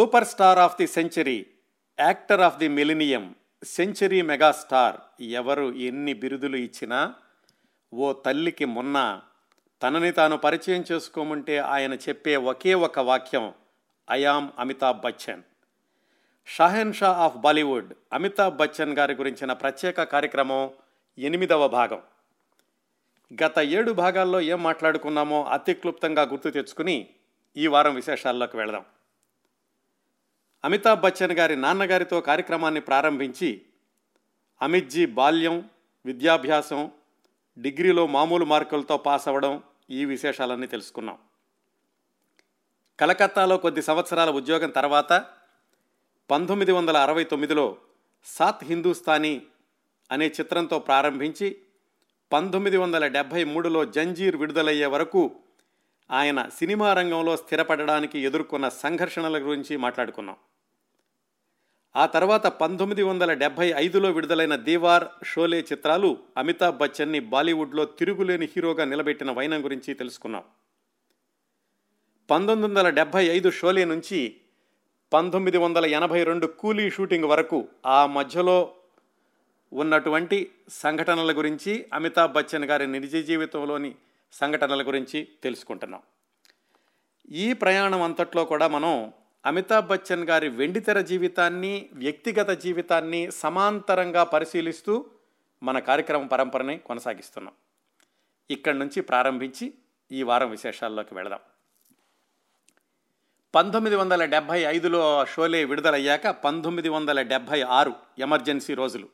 Super star of the century, actor of the millennium, century megastar ఎవరు ఎన్ని బిరుదులు ఇచ్చినా ఓ తల్లికి మొన్న తనని తాను పరిచయం చేసుకోమంటే ఆయన చెప్పే ఒకే ఒక వాక్యం, I am Amitabh Bachchan. Shahenshah of Bollywood Amitabh Bachchan గారి గురించిన ప్రత్యేక కార్యక్రమం 8వ భాగం. గత 7 భాగాల్లో ఏం మాట్లాడుకున్నామో అతి క్లుప్తంగా గుర్తు తెచ్చుకుని ఈ వారం విశేషాల్లోకి వెళదాం. అమితాబ్ బచ్చన్ గారి నాన్నగారితో కార్యక్రమాన్ని ప్రారంభించి అమిత్జీ బాల్యం, విద్యాభ్యాసం, డిగ్రీలో మామూలు మార్కులతో పాస్ అవ్వడం, ఈ విశేషాలన్నీ తెలుసుకున్నాం. కలకత్తాలో కొద్ది సంవత్సరాల ఉద్యోగం తర్వాత 1969లో సాత్ హిందూస్థానీ అనే చిత్రంతో ప్రారంభించి 1973లో జంజీర్ విడుదలయ్యే వరకు ఆయన సినిమా రంగంలో స్థిరపడడానికి ఎదుర్కొన్న సంఘర్షణల గురించి మాట్లాడుకున్నాం. ఆ తర్వాత 1975లో విడుదలైన దీవార్, షోలే చిత్రాలు అమితాబ్ బచ్చన్ని బాలీవుడ్లో తిరుగులేని హీరోగా నిలబెట్టిన వైనం గురించి తెలుసుకున్నాం. 1975 షోలే నుంచి 1982 కూలీ షూటింగ్ వరకు ఆ మధ్యలో ఉన్నటువంటి సంఘటనల గురించి, అమితాబ్ బచ్చన్ గారి నిజ జీవితంలోని సంఘటనల గురించి తెలుసుకుంటున్నాం. ఈ ప్రయాణం అంతట్లో కూడా మనం అమితాబ్ బచ్చన్ గారి వెండితెర జీవితాన్ని, వ్యక్తిగత జీవితాన్ని సమాంతరంగా పరిశీలిస్తూ మన కార్యక్రమ పరంపరని కొనసాగిస్తున్నాం. ఇక్కడి నుంచి ప్రారంభించి ఈ వారం విశేషాల్లోకి వెళదాం. 1975లో షోలే విడుదలయ్యాక 1976 ఎమర్జెన్సీ రోజులు.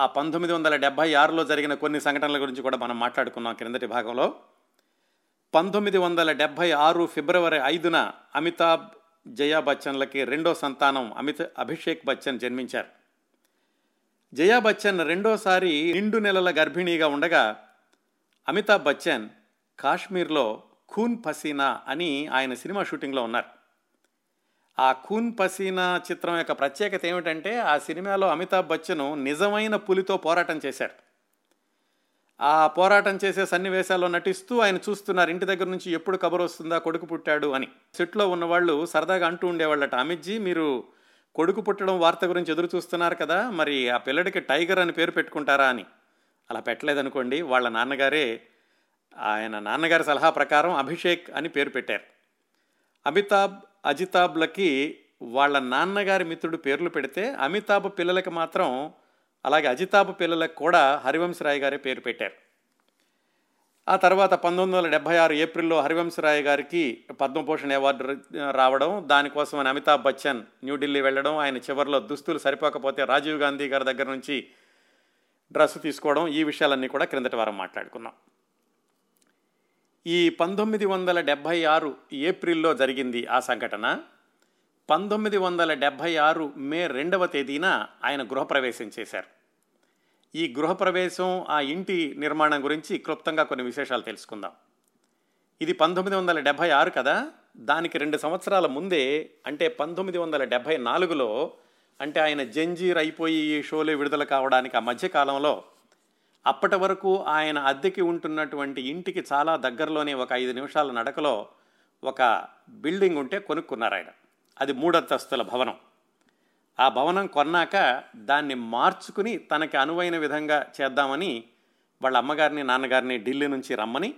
ఆ 1976లో జరిగిన కొన్ని సంఘటనల గురించి కూడా మనం మాట్లాడుకున్నాం క్రిందటి భాగంలో. 1976 ఫిబ్రవరి 5న అమితాబ్, జయా బచ్చన్లకి రెండో సంతానం అభిషేక్ బచ్చన్ జన్మించారు. జయా బచ్చన్ రెండోసారి 2 నెలల గర్భిణీగా ఉండగా అమితాబ్ బచ్చన్ కాశ్మీర్లో ఖూన్ పసీనా అని ఆయన సినిమా షూటింగ్లో ఉన్నారు. ఆ ఖూన్ పసీనా చిత్రం యొక్క ప్రత్యేకత ఏమిటంటే, ఆ సినిమాలో అమితాబ్ బచ్చన్ నిజమైన పులితో పోరాటం చేశారు. ఆ పోరాటం చేసే సన్నివేశాల్లో నటిస్తూ ఆయన చూస్తున్నారు ఇంటి దగ్గర నుంచి ఎప్పుడు కబురు వస్తుందా కొడుకు పుట్టాడు అని. సెట్లో ఉన్నవాళ్ళు సరదాగా అంటూ ఉండేవాళ్ళట, అమిత్జీ మీరు కొడుకు పుట్టడం వార్త గురించి ఎదురు చూస్తున్నారు కదా, మరి ఆ పిల్లడికి టైగర్ అని పేరు పెట్టుకుంటారా అని. అలా పెట్టలేదనుకోండి, వాళ్ళ నాన్నగారే ఆయన నాన్నగారి సలహా ప్రకారం అభిషేక్ అని పేరు పెట్టారు. అమితాబ్, అజితాబ్లకి వాళ్ళ నాన్నగారి మిత్రుడు పేర్లు పెడితే, అమితాబ్ పిల్లలకి మాత్రం, అలాగే అజితాబ్ పిల్లలకు కూడా హరివంశ్ రాయ్ గారే పేరు పెట్టారు. ఆ తర్వాత 1976 ఏప్రిల్లో హరివంశ్ రాయ్ గారికి పద్మభూషణ్ అవార్డు రావడం, దానికోసం అమితాబ్ బచ్చన్ న్యూఢిల్లీ వెళ్ళడం, ఆయన చివరిలో దుస్తులు సరిపోకపోతే రాజీవ్ గాంధీ గారి దగ్గర నుంచి డ్రెస్ తీసుకోవడం, ఈ విషయాలన్నీ కూడా క్రిందటి వారం మాట్లాడుకున్నాం. ఈ 1976 ఏప్రిల్లో జరిగింది ఆ సంఘటన. 1976 మే 2వ తేదీన ఆయన గృహప్రవేశం చేశారు. ఈ గృహప్రవేశం, ఆ ఇంటి నిర్మాణం గురించి క్లుప్తంగా కొన్ని విశేషాలు తెలుసుకుందాం. ఇది 1976 కదా, దానికి 2 సంవత్సరాల ముందే అంటే 1974లో, అంటే ఆయన జంజీర్ అయిపోయి షోలే విడుదల కావడానికి ఆ మధ్యకాలంలో, అప్పటి వరకు ఆయన అద్దెకి ఉంటున్నటువంటి ఇంటికి చాలా దగ్గరలోనే ఒక 5 నిమిషాల నడకలో ఒక బిల్డింగ్ ఉంటే కొనుక్కున్నారు ఆయన. అది 3 అంతస్తుల భవనం. ఆ భవనం కొన్నాక దాన్ని మార్చుకుని తనకి అనువైన విధంగా చేద్దామని వాళ్ళ అమ్మగారిని, నాన్నగారిని ఢిల్లీ నుంచి రమ్మని,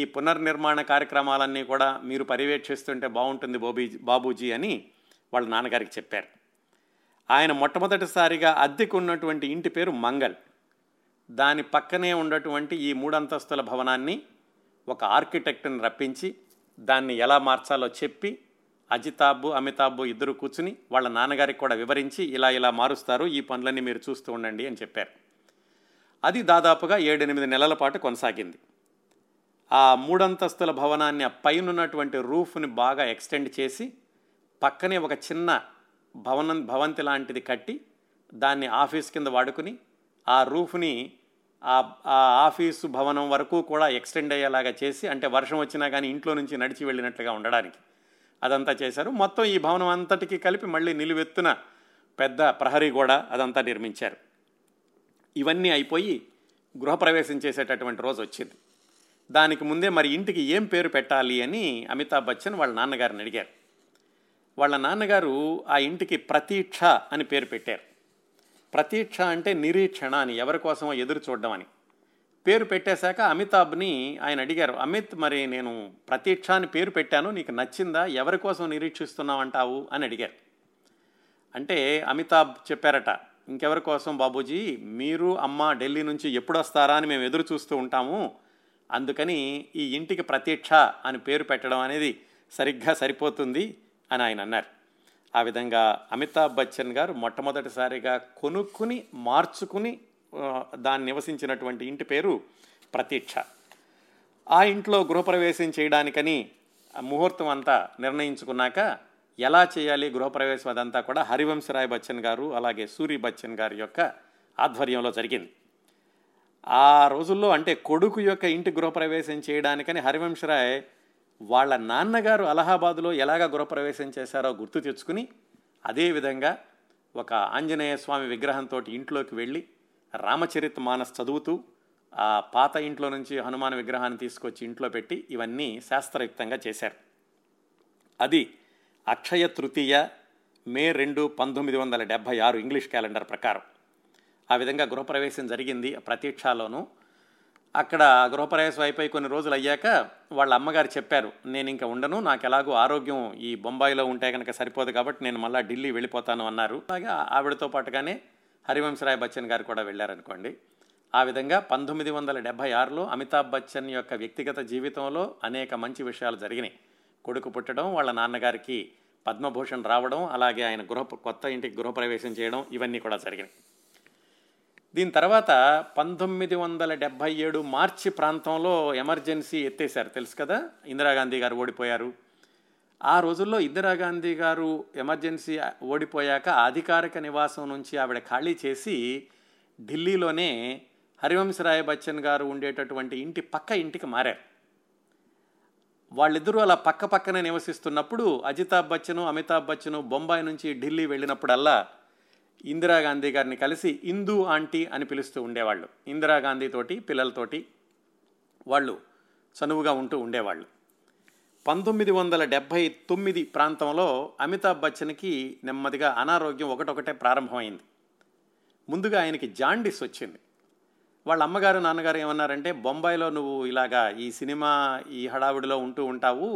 ఈ పునర్నిర్మాణ కార్యక్రమాలన్నీ కూడా మీరు పర్యవేక్షిస్తుంటే బాగుంటుంది బాబూజీ అని వాళ్ళ నాన్నగారికి చెప్పారు. ఆయన మొట్టమొదటిసారిగా అద్దెకు ఉన్నటువంటి ఇంటి పేరు మంగల్. దాని పక్కనే ఉన్నటువంటి ఈ 3 అంతస్తుల భవనాన్ని ఒక ఆర్కిటెక్ట్ని రప్పించి దాన్ని ఎలా మార్చాలో చెప్పి, అజితాబ్, అమితాబ్ ఇద్దరు కూర్చుని వాళ్ళ నాన్నగారికి కూడా వివరించి, ఇలా ఇలా మారుస్తారు, ఈ పనులన్నీ మీరు చూస్తూ ఉండండి అని చెప్పారు. అది దాదాపుగా 7-8 నెలల పాటు కొనసాగింది. ఆ 3 అంతస్తుల భవనాన్ని, ఆ పైన ఉన్నటువంటి రూఫ్ని బాగా ఎక్స్టెండ్ చేసి పక్కనే ఒక చిన్న భవంతి లాంటిది కట్టి దాన్ని ఆఫీస్ కింద వాడుకుని, ఆ రూఫ్ని ఆ ఆఫీసు భవనం వరకు కూడా ఎక్స్టెండ్ అయ్యేలాగా చేసి, అంటే వర్షం వచ్చినా కానీ ఇంట్లో నుంచి నడిచి వెళ్ళినట్లుగా ఉండడానికి అదంతా చేశారు. మొత్తం ఈ భవనం అంతటికీ కలిపి మళ్ళీ నిలువెత్తున పెద్ద ప్రహరీ గోడ అదంతా నిర్మించారు. ఇవన్నీ అయిపోయి గృహప్రవేశం చేసేటటువంటి రోజు వచ్చింది. దానికి ముందే మరి ఇంటికి ఏం పేరు పెట్టాలి అని అమితాబ్ బచ్చన్ వాళ్ళ నాన్నగారిని అడిగారు. వాళ్ళ నాన్నగారు ఆ ఇంటికి ప్రతీక్ష అని పేరు పెట్టారు. ప్రతీక్ష అంటే నిరీక్షణ అని, ఎవరి కోసమో ఎదురు చూడడం అని. పేరు పెట్టేశాక అమితాబ్ని ఆయన అడిగారు, అమిత్ మరి నేను ప్రతీక్ష అని పేరు పెట్టాను, నీకు నచ్చిందా, ఎవరి కోసం నిరీక్షిస్తున్నావంటావు అని అడిగారు. అంటే అమితాబ్ చెప్పారట, ఇంకెవరి కోసం బాబూజీ, మీరు అమ్మ ఢిల్లీ నుంచి ఎప్పుడు వస్తారా అని మేము ఎదురు చూస్తూ ఉంటాము, అందుకని ఈ ఇంటికి ప్రతీక్ష అని పేరు పెట్టడం అనేది సరిగ్గా సరిపోతుంది అని ఆయన అన్నారు. ఆ విధంగా అమితాబ్ బచ్చన్ గారు మొట్టమొదటిసారిగా కొనుక్కుని మార్చుకుని దాన్ని నివసించినటువంటి ఇంటి పేరు ప్రతీక్ష. ఆ ఇంట్లో గృహప్రవేశం చేయడానికని ముహూర్తం అంతా నిర్ణయించుకున్నాక ఎలా చేయాలి గృహప్రవేశం అదంతా కూడా హరివంశ్ రాయ్ బచ్చన్ గారు అలాగే సూరి బచ్చన్ గారి యొక్క ఆధ్వర్యంలో జరిగింది. ఆ రోజుల్లో అంటే కొడుకు యొక్క ఇంటి గృహప్రవేశం చేయడానికని హరివంశ్ రాయ్ వాళ్ళ నాన్నగారు అలహాబాదులో ఎలాగ గృహప్రవేశం చేశారో గుర్తు తెచ్చుకుని అదేవిధంగా ఒక ఆంజనేయ స్వామి విగ్రహంతో ఇంట్లోకి వెళ్ళి రామచరిత మానస్ చదువుతూ ఆ పాత ఇంట్లో నుంచి హనుమాన్ విగ్రహాన్ని తీసుకొచ్చి ఇంట్లో పెట్టి ఇవన్నీ శాస్త్రయుక్తంగా చేశారు. అది అక్షయ తృతీయ మే 2, 1976 ఇంగ్లీష్ క్యాలెండర్ ప్రకారం. ఆ విధంగా గృహప్రవేశం జరిగింది ప్రతీక్షలోనూ. అక్కడ గృహప్రవేశం అయిపోయి కొన్ని రోజులు అయ్యాక వాళ్ళ అమ్మగారు చెప్పారు, నేను ఇంకా ఉండను, నాకు ఎలాగో ఆరోగ్యం ఈ బొంబాయిలో ఉంటే కనుక సరిపోదు కాబట్టి నేను మళ్ళీ ఢిల్లీ వెళ్ళిపోతాను అన్నారు. అలాగే ఆవిడతో పాటుగానే హరివంశ్ రాయ్ బచ్చన్ గారు కూడా వెళ్ళారనుకోండి. ఆ విధంగా 1976లో అమితాబ్ బచ్చన్ యొక్క వ్యక్తిగత జీవితంలో అనేక మంచి విషయాలు జరిగినాయి. కొడుకు పుట్టడం, వాళ్ళ నాన్నగారికి పద్మభూషణ్ రావడం, అలాగే ఆయన కొత్త ఇంటికి గృహప్రవేశం చేయడం, ఇవన్నీ కూడా జరిగినాయి. దీని తర్వాత 1977 మార్చి ప్రాంతంలో ఎమర్జెన్సీ ఎత్తేసారు, తెలుసు కదా, ఇందిరాగాంధీ గారు ఓడిపోయారు. ఆ రోజుల్లో ఇందిరాగాంధీ గారు ఎమర్జెన్సీ ఓడిపోయాక అధికారిక నివాసం నుంచి ఆవిడ ఖాళీ చేసి ఢిల్లీలోనే హరివంశ్ రాయ్ బచ్చన్ గారు ఉండేటటువంటి ఇంటి పక్క ఇంటికి మారారు. వాళ్ళిద్దరూ అలా పక్క పక్కనే నివసిస్తున్నప్పుడు అజితాబ్ బచ్చను అమితాబ్ బచ్చను బొంబాయి నుంచి ఢిల్లీ వెళ్ళినప్పుడల్లా ఇందిరాగాంధీ గారిని కలిసి ఇందూ ఆంటీ అని పిలుస్తూ ఉండేవాళ్ళు. ఇందిరాగాంధీతోటి పిల్లలతోటి వాళ్ళు చనువుగా ఉంటూ ఉండేవాళ్ళు. 1979 ప్రాంతంలో అమితాబ్ బచ్చన్కి నెమ్మదిగా అనారోగ్యం ఒకటొకటే ప్రారంభమైంది. ముందుగా ఆయనకి జాండీస్ వచ్చింది. వాళ్ళ అమ్మగారు నాన్నగారు ఏమన్నారంటే, బొంబాయిలో నువ్వు ఇలాగా ఈ సినిమా ఈ హడావుడిలో ఉంటూ ఉంటావు,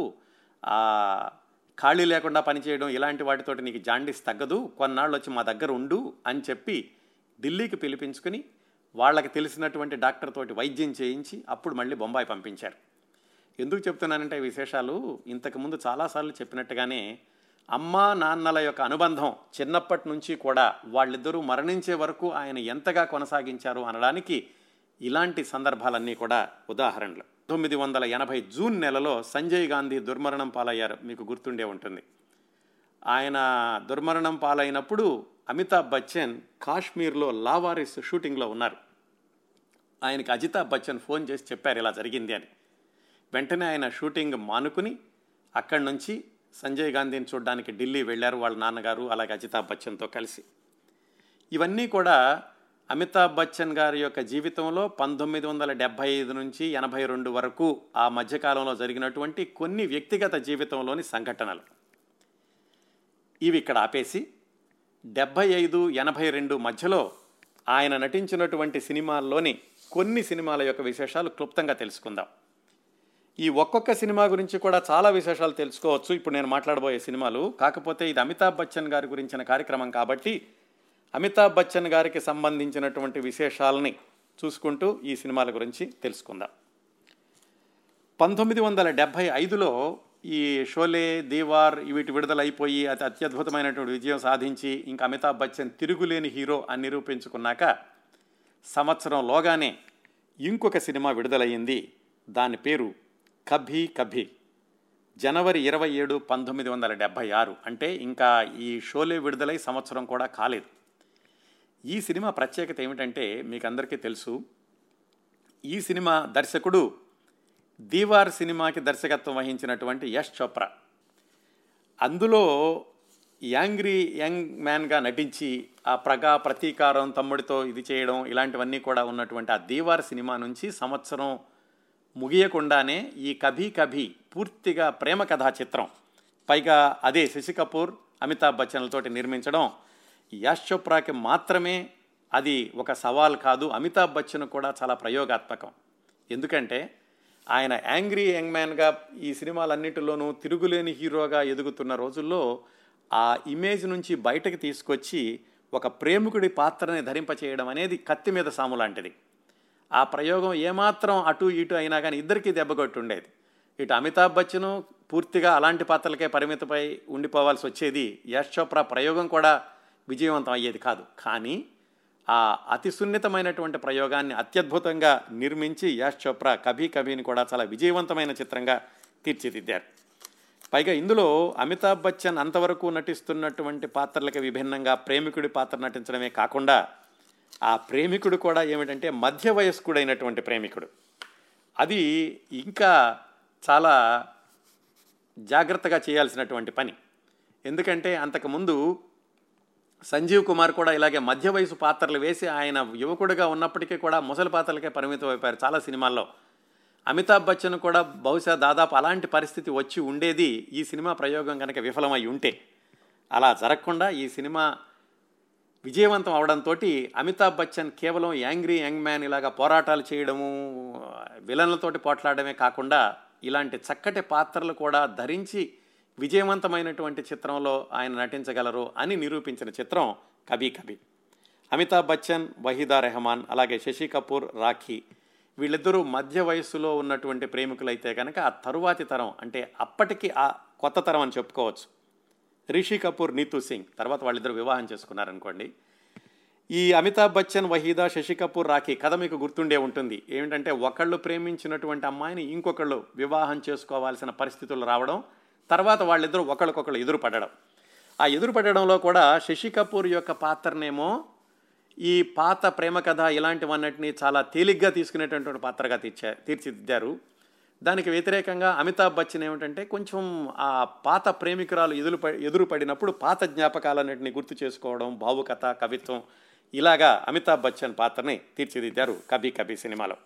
ఖాళీ లేకుండా పనిచేయడం ఇలాంటి వాటితోటి నీకు జాండీస్ తగ్గదు, కొన్నాళ్ళు వచ్చి మా దగ్గర ఉండు అని చెప్పి ఢిల్లీకి పిలిపించుకుని వాళ్ళకి తెలిసినటువంటి డాక్టర్ తోటి వైద్యం చేయించి అప్పుడు మళ్ళీ బొంబాయి పంపించారు. ఎందుకు చెప్తున్నానంటే విశేషాలు ఇంతకుముందు చాలాసార్లు చెప్పినట్టుగానే అమ్మ నాన్నల యొక్క అనుబంధం చిన్నప్పటి నుంచి కూడా వాళ్ళిద్దరూ మరణించే వరకు ఆయన ఎంతగా కొనసాగించారు అనడానికి ఇలాంటి సందర్భాలన్నీ కూడా ఉదాహరణలు. 1980 జూన్ నెలలో సంజయ్ గాంధీ దుర్మరణం పాలయ్యారు, మీకు గుర్తుండే ఉంటుంది. ఆయన దుర్మరణం పాలైనప్పుడు అమితాబ్ బచ్చన్ కాశ్మీర్లో లావారిస్ షూటింగ్లో ఉన్నారు. ఆయనకి అజితాబ్ బచ్చన్ ఫోన్ చేసి చెప్పారు ఇలా జరిగింది అని. వెంటనే ఆయన షూటింగ్ మానుకుని అక్కడి నుంచి సంజయ్ గాంధీని చూడడానికి ఢిల్లీ వెళ్ళారు వాళ్ళ నాన్నగారు అలాగే అజితాబ్ బచ్చన్తో కలిసి. ఇవన్నీ కూడా అమితాబ్ బచ్చన్ గారి యొక్క జీవితంలో 1975 నుంచి 1982 వరకు ఆ మధ్యకాలంలో జరిగినటువంటి కొన్ని వ్యక్తిగత జీవితంలోని సంఘటనలు. ఇవి ఇక్కడ ఆపేసి 75, 82 మధ్యలో ఆయన నటించినటువంటి సినిమాల్లోని కొన్ని సినిమాల యొక్క విశేషాలు క్లుప్తంగా తెలుసుకుందాం. ఈ ఒక్కొక్క సినిమా గురించి కూడా చాలా విశేషాలు తెలుసుకోవచ్చు ఇప్పుడు నేను మాట్లాడబోయే సినిమాలు. కాకపోతే ఇది అమితాబ్ బచ్చన్ గారి గురించిన కార్యక్రమం కాబట్టి అమితాబ్ బచ్చన్ గారికి సంబంధించినటువంటి విశేషాలని చూసుకుంటూ ఈ సినిమాల గురించి తెలుసుకుందాం. 1975లో ఈ షోలే, దీవార్ వీటి విడుదలైపోయి అతి అత్యద్భుతమైనటువంటి విజయం సాధించి ఇంకా అమితాబ్ బచ్చన్ తిరుగులేని హీరో అని నిరూపించుకున్నాక సంవత్సరంలోగానే ఇంకొక సినిమా విడుదలయ్యింది. దాని పేరు కభీ కభీ. జనవరి 27, 1976, అంటే ఇంకా ఈ షోలే విడుదలై సంవత్సరం కూడా కాలేదు. ఈ సినిమా ప్రత్యేకత ఏమిటంటే మీకు అందరికీ తెలుసు, ఈ సినిమా దర్శకుడు దీవార్ సినిమాకి దర్శకత్వం వహించినటువంటి యష్ చోప్రా. అందులో యాంగ్రీ యంగ్ మ్యాన్గా నటించి ఆ ప్రతీకారం, తమ్ముడితో ఇది చేయడం ఇలాంటివన్నీ కూడా ఉన్నటువంటి ఆ దీవార్ సినిమా నుంచి సంవత్సరం ముగియకుండానే ఈ కభీ కభీ పూర్తిగా ప్రేమ కథా చిత్రం పైగా అదే శశి కపూర్, అమితాబ్ బచ్చన్లతోటి నిర్మించడం యాష్ చోప్రాకి మాత్రమే అది ఒక సవాల్ కాదు, అమితాబ్ బచ్చన్ కూడా చాలా ప్రయోగాత్మకం. ఎందుకంటే ఆయన యాంగ్రీ యంగ్ మ్యాన్గా ఈ సినిమాలన్నింటిలోనూ తిరుగులేని హీరోగా ఎదుగుతున్న రోజుల్లో ఆ ఇమేజ్ నుంచి బయటకు తీసుకొచ్చి ఒక ప్రేమికుడి పాత్రని ధరింపచేయడం అనేది కత్తి మీద సాము లాంటిది. ఆ ప్రయోగం ఏమాత్రం అటు ఇటు అయినా కానీ ఇద్దరికీ దెబ్బకొట్టుండేది. ఇటు అమితాబ్ బచ్చన్ పూర్తిగా అలాంటి పాత్రలకే పరిమితమై ఉండిపోవాల్సి వచ్చేది, యాష్ చోప్రా ప్రయోగం కూడా విజయవంతం అయ్యేది కాదు. కానీ ఆ అతి సున్నితమైనటువంటి ప్రయోగాన్ని అత్యద్భుతంగా నిర్మించి యాష్ చోప్రా కభీ కభీని కూడా చాలా విజయవంతమైన చిత్రంగా తీర్చిదిద్దారు. పైగా ఇందులో అమితాబ్ బచ్చన్ అంతవరకు నటిస్తున్నటువంటి పాత్రలకి విభిన్నంగా ప్రేమికుడి పాత్ర నటించడమే కాకుండా ఆ ప్రేమికుడు కూడా ఏమిటంటే మధ్య వయస్కుడైనటువంటి ప్రేమికుడు. అది ఇంకా చాలా జాగ్రత్తగా చేయాల్సినటువంటి పని. ఎందుకంటే అంతకుముందు సంజీవ్ కుమార్ కూడా ఇలాగే మధ్య వయసు పాత్రలు వేసి ఆయన యువకుడుగా ఉన్నప్పటికీ కూడా ముసలి పాత్రలకే పరిమితం అయిపోయారు చాలా సినిమాల్లో. అమితాబ్ బచ్చన్ కూడా బహుశా దాదాపు అలాంటి పరిస్థితి వచ్చి ఉండేది ఈ సినిమా ప్రయోగం కనుక విఫలమై ఉంటే. అలా జరగకుండా ఈ సినిమా విజయవంతం అవడంతో అమితాబ్ బచ్చన్ కేవలం యాంగ్రీ యంగ్ మ్యాన్ ఇలాగా పోరాటాలు చేయడము, విలన్లతోటి పోట్లాడమే కాకుండా ఇలాంటి చక్కటి పాత్రలు కూడా ధరించి విజయవంతమైనటువంటి చిత్రంలో ఆయన నటించగలరు అని నిరూపించిన చిత్రం కభీ కభీ. అమితాబ్ బచ్చన్, వహీదా రెహమాన్, అలాగే శశి కపూర్, రాఖీ వీళ్ళిద్దరూ మధ్య వయస్సులో ఉన్నటువంటి ప్రేమికులైతే కనుక ఆ తరువాతి తరం అంటే అప్పటికి ఆ కొత్త తరం అని చెప్పుకోవచ్చు. రిషి కపూర్, నీతూ సింగ్ తర్వాత వాళ్ళిద్దరూ వివాహం చేసుకున్నారనుకోండి. ఈ అమితాబ్ బచ్చన్, వహీదా, శశి కపూర్, రాఖీ కథ మీకు గుర్తుండే ఉంటుంది. ఏమిటంటే ఒకళ్ళు ప్రేమించినటువంటి అమ్మాయిని ఇంకొకళ్ళు వివాహం చేసుకోవాల్సిన పరిస్థితులు రావడం, తర్వాత వాళ్ళిద్దరూ ఒకళ్ళకొకళ్ళు ఎదురుపడడం. ఆ ఎదురుపడడంలో కూడా శశి కపూర్ యొక్క పాత్రనేమో ఈ పాత ప్రేమ కథ ఇలాంటివన్నిటినీ చాలా తేలిగ్గా తీసుకునేటటువంటి పాత్రగా తీర్చిదిద్దారు. దానికి వ్యతిరేకంగా అమితాబ్ బచ్చన్ ఏమిటంటే కొంచెం ఆ పాత ప్రేమికురాలు ఎదురుపడినప్పుడు పాత జ్ఞాపకాలన్నింటినీ గుర్తు చేసుకోవడం, భావుకథ, కవిత్వం ఇలాగా అమితాబ్ బచ్చన్ పాత్రని తీర్చిదిద్దారు కభీ కభీ సినిమాలో.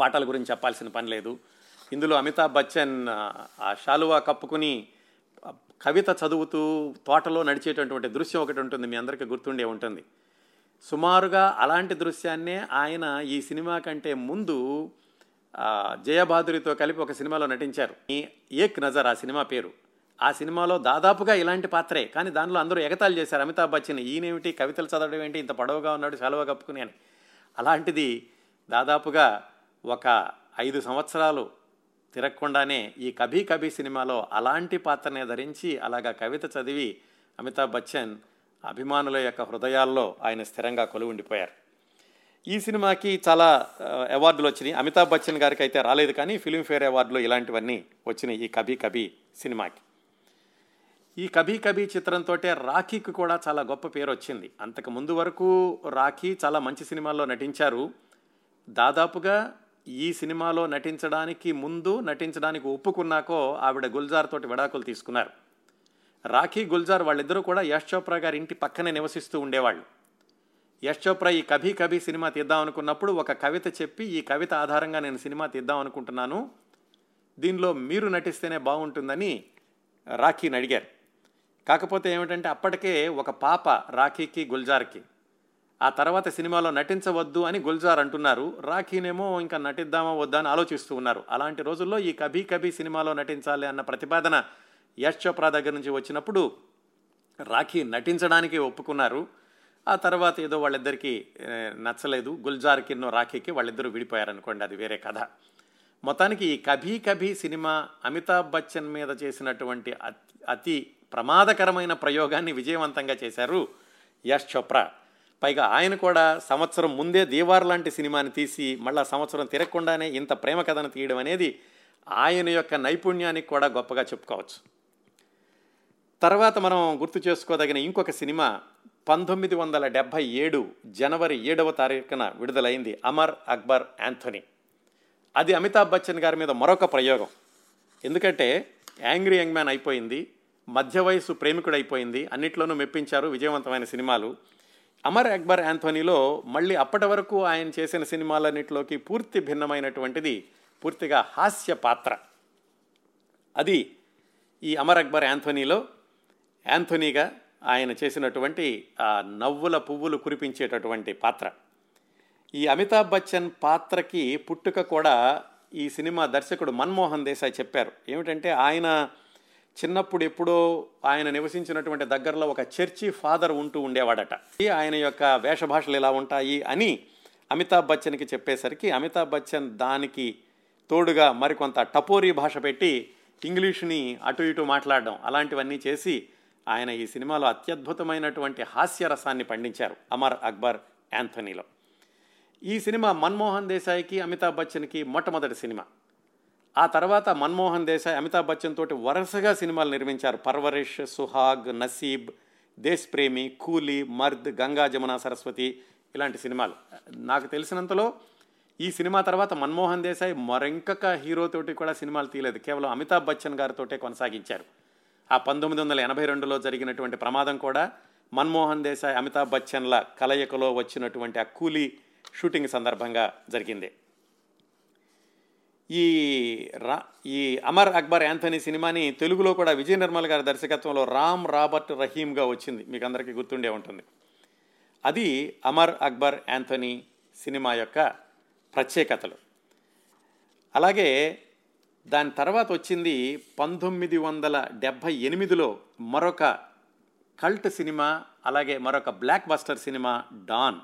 పాటల గురించి చెప్పాల్సిన పని లేదు. ఇందులో అమితాబ్ బచ్చన్ ఆ శాలువా కప్పుకుని కవిత చదువుతూ తోటలో నడిచేటటువంటి దృశ్యం ఒకటి ఉంటుంది, మీ అందరికీ గుర్తుండే ఉంటుంది. సుమారుగా అలాంటి దృశ్యాన్నే ఆయన ఈ సినిమా కంటే ముందు జయ బహదూరితో కలిపి ఒక సినిమాలో నటించారు. ఏక్ నజర్ ఆ సినిమా పేరు. ఆ సినిమాలో దాదాపుగా ఇలాంటి పాత్రే, కానీ దానిలో అందరూ ఎగతాళి చేశారు అమితాబ్ బచ్చన్, ఈయనేమిటి కవితలు చదవడం ఏంటి, ఇంత పొడవుగా ఉన్నాడు, శాలువా కప్పుకుని అని. అలాంటిది దాదాపుగా ఒక 5 సంవత్సరాలు తిరగకుండానే ఈ కభీ కభీ సినిమాలో అలాంటి పాత్రనే ధరించి అలాగా కవిత చదివి అమితాబ్ బచ్చన్ అభిమానుల యొక్క హృదయాల్లో ఆయన స్థిరంగా కొలువు ఉండిపోయారు. ఈ సినిమాకి చాలా అవార్డులు వచ్చినాయి. అమితాబ్ బచ్చన్ గారికి అయితే రాలేదు, కానీ ఫిలింఫేర్ అవార్డులు ఇలాంటివన్నీ వచ్చినాయి ఈ కభీ కభీ సినిమాకి. ఈ కభీ కభీ చిత్రంతో రాఖీకి కూడా చాలా గొప్ప పేరు వచ్చింది. అంతకు ముందు వరకు రాఖీ చాలా మంచి సినిమాల్లో నటించారు. దాదాపుగా ఈ సినిమాలో నటించడానికి ముందు నటించడానికి ఒప్పుకున్నాకో ఆవిడ గుల్జార్ తోటి విడాకులు తీసుకున్నారు. రాఖీ, గుల్జార్ వాళ్ళిద్దరూ కూడా యశ్ చోప్రా గారి ఇంటి పక్కనే నివసిస్తూ ఉండేవాళ్ళు. యశ్ చోప్రా ఈ కభీ కభీ సినిమా తీద్దాం అనుకున్నప్పుడు ఒక కవిత చెప్పి, ఈ కవిత ఆధారంగా నేను సినిమా తీద్దాం అనుకుంటున్నాను, దీనిలో మీరు నటిస్తేనే బాగుంటుందని రాఖీని అడిగారు. కాకపోతే ఏమిటంటే అప్పటికే ఒక పాప రాఖీకి, గుల్జార్కి. ఆ తర్వాత సినిమాలో నటించవద్దు అని గుల్జార్ అంటున్నారు, రాఖీనేమో ఇంకా నటిద్దామా వద్దా అని ఆలోచిస్తూ ఉన్నారు. అలాంటి రోజుల్లో ఈ కభీ కభీ సినిమాలో నటించాలి అన్న ప్రతిపాదన యశ్ చోప్రా దగ్గర నుంచి వచ్చినప్పుడు రాఖీ నటించడానికి ఒప్పుకున్నారు. ఆ తర్వాత ఏదో వాళ్ళిద్దరికీ నచ్చలేదు, గుల్జార్కి ఎన్నో రాఖీకి, వాళ్ళిద్దరూ విడిపోయారనుకోండి, అది వేరే కథ. మొత్తానికి ఈ కభీ కభీ సినిమా అమితాబ్ బచ్చన్ మీద చేసినటువంటి అతి ప్రమాదకరమైన ప్రయోగాన్ని విజయవంతంగా చేశారు యశ్ చోప్రా. పైగా ఆయన కూడా సంవత్సరం ముందే దీవార్ లాంటి సినిమాని తీసి మళ్ళీ సంవత్సరం తిరగకుండానే ఇంత ప్రేమ కథను తీయడం అనేది ఆయన యొక్క నైపుణ్యానికి కూడా గొప్పగా చెప్పుకోవచ్చు. తర్వాత మనం గుర్తు చేసుకోదగిన ఇంకొక సినిమా 1977 జనవరి 7వ తారీఖున విడుదలైంది, అమర్ అక్బర్ యాంథోనీ. అది అమితాబ్ బచ్చన్ గారి మీద మరొక ప్రయోగం. ఎందుకంటే యాంగ్రీ యంగ్ మ్యాన్ అయిపోయింది, మధ్య వయసు ప్రేమికుడు అయిపోయింది, అన్నిట్లోనూ మెప్పించారు విజయవంతమైన సినిమాలు. అమర్ అక్బర్ యాంథోనీలో మళ్ళీ అప్పటి వరకు ఆయన చేసిన సినిమాలన్నింటిలోకి పూర్తి భిన్నమైనటువంటిది, పూర్తిగా హాస్య పాత్ర. అది ఈ అమర్ అక్బర్ యాంథోనీలో యాంథోనీగా ఆయన చేసినటువంటి నవ్వుల పువ్వులు కురిపించేటటువంటి పాత్ర. ఈ అమితాబ్ బచ్చన్ పాత్రకి పుట్టుక కూడా ఈ సినిమా దర్శకుడు మన్మోహన్ దేశాయ్ చెప్పారు. ఏమిటంటే, ఆయన చిన్నప్పుడు ఎప్పుడో ఆయన నివసించినటువంటి దగ్గరలో ఒక చర్చి ఫాదర్ ఉంటూ ఉండేవాడట. ఆయన యొక్క వేషభాషలు ఇలా ఉంటాయి అని అమితాబ్ బచ్చన్కి చెప్పేసరికి అమితాబ్ బచ్చన్ దానికి తోడుగా మరికొంత టపోరీ భాష పెట్టి ఇంగ్లీష్ని అటు ఇటు మాట్లాడడం అలాంటివన్నీ చేసి ఆయన ఈ సినిమాలో అత్యద్భుతమైనటువంటి హాస్యరసాన్ని పండించారు అమర్ అక్బర్ యాంథోనీలో. ఈ సినిమా మన్మోహన్ దేశాయ్కి అమితాబ్ బచ్చన్కి మొట్టమొదటి సినిమా. ఆ తర్వాత మన్మోహన్ దేశాయ్ అమితాబ్ బచ్చన్ తోటి వరుసగా సినిమాలు నిర్మించారు. పర్వరిష్, సుహాగ్, నసీబ్, దేశ్ ప్రేమి, కూలీ, మర్ద్, గంగా జమున సరస్వతి, ఇలాంటి సినిమాలు. నాకు తెలిసినంతలో ఈ సినిమా తర్వాత మన్మోహన్ దేశాయ్ మరొక హీరోతోటి కూడా సినిమాలు తీయలేదు, కేవలం అమితాబ్ బచ్చన్ గారితోటే కొనసాగించారు. ఆ 1982లో జరిగినటువంటి ప్రమాదం కూడా మన్మోహన్ దేశాయ్ అమితాబ్ బచ్చన్ల కలయికలో వచ్చినటువంటి ఆ కూలీ షూటింగ్ సందర్భంగా జరిగింది. ఈ అమర్ అక్బర్ యాంథోనీ సినిమాని తెలుగులో కూడా విజయ నిర్మల్ గారి దర్శకత్వంలో రామ్ రాబర్ట్ రహీమ్గా వచ్చింది, మీకు అందరికీ గుర్తుండే ఉంటుంది. అది అమర్ అక్బర్ యాంథోనీ సినిమా యొక్క ప్రత్యేకతలు. అలాగే దాని తర్వాత వచ్చింది 1978లో మరొక కల్ట్ సినిమా, అలాగే మరొక బ్లాక్ బస్టర్ సినిమా డాన్.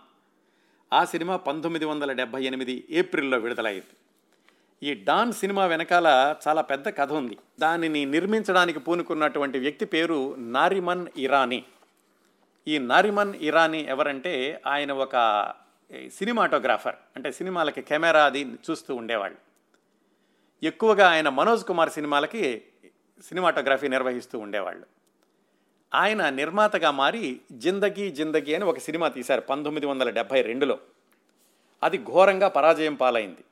ఆ సినిమా 1978 ఏప్రిల్లో విడుదలయ్యింది. ఈ డాన్ సినిమా వెనకాల చాలా పెద్ద కథ ఉంది. దానిని నిర్మించడానికి పూనుకున్నటువంటి వ్యక్తి పేరు నారిమన్ ఇరానీ. ఈ నారిమన్ ఇరానీ ఎవరంటే, ఆయన ఒక సినిమాటోగ్రాఫర్, అంటే సినిమాలకి కెమెరా అది చూస్తూ ఉండేవాళ్ళు. ఎక్కువగా ఆయన మనోజ్ కుమార్ సినిమాలకి సినిమాటోగ్రఫీ నిర్వహిస్తూ ఉండేవాళ్ళు. ఆయన నిర్మాతగా మారి జిందగీ జిందగీ అని ఒక సినిమా తీశారు 1972లో. అది ఘోరంగా పరాజయం పాలైంది.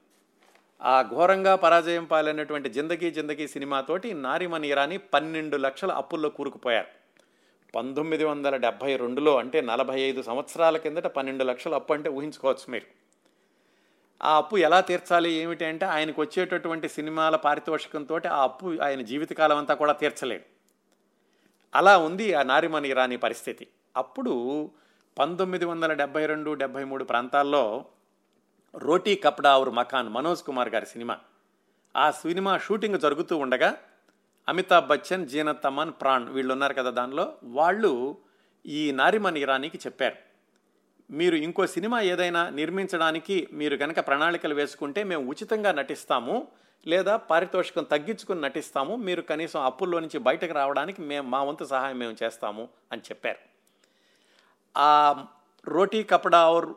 ఆ ఘోరంగా పరాజయం పాలైనటువంటి జిందగీ జిందగీ సినిమాతోటి నారిమన్ ఇరానీ 12 లక్షల అప్పుల్లో కూరుకుపోయారు. 1972లో అంటే 45 సంవత్సరాల కిందట 12 లక్షలు అప్పు అంటే ఊహించుకోవచ్చు మీరు. ఆ అప్పు ఎలా తీర్చాలి ఏమిటి అంటే, ఆయనకు వచ్చేటటువంటి సినిమాల పారితోషికంతో ఆ అప్పు ఆయన జీవితకాలం అంతా కూడా తీర్చలేడు. అలా ఉంది ఆ నారిమన్ ఇరానీ పరిస్థితి. అప్పుడు 1972-73 ప్రాంతాల్లో రోటీ కప్డా ఔర్ మకాన్, మనోజ్ కుమార్ గారి సినిమా, ఆ సినిమా షూటింగ్ జరుగుతూ ఉండగా అమితాబ్ బచ్చన్, జీనత్ అమన్, ప్రాణ్ వీళ్ళు ఉన్నారు కదా, దానిలో వాళ్ళు ఈ నారిమన్ ఇరానీకి చెప్పారు, మీరు ఇంకో సినిమా ఏదైనా నిర్మించడానికి మీరు కనుక ప్రణాళికలు వేసుకుంటే మేము ఉచితంగా నటిస్తాము, లేదా పారితోషికం తగ్గించుకుని నటిస్తాము, మీరు కనీసం అప్పుల్లో నుంచి బయటకు రావడానికి మా వంతు సహాయం మేము చేస్తాము అని చెప్పారు. ఆ రోటీ కప్డా ఔర్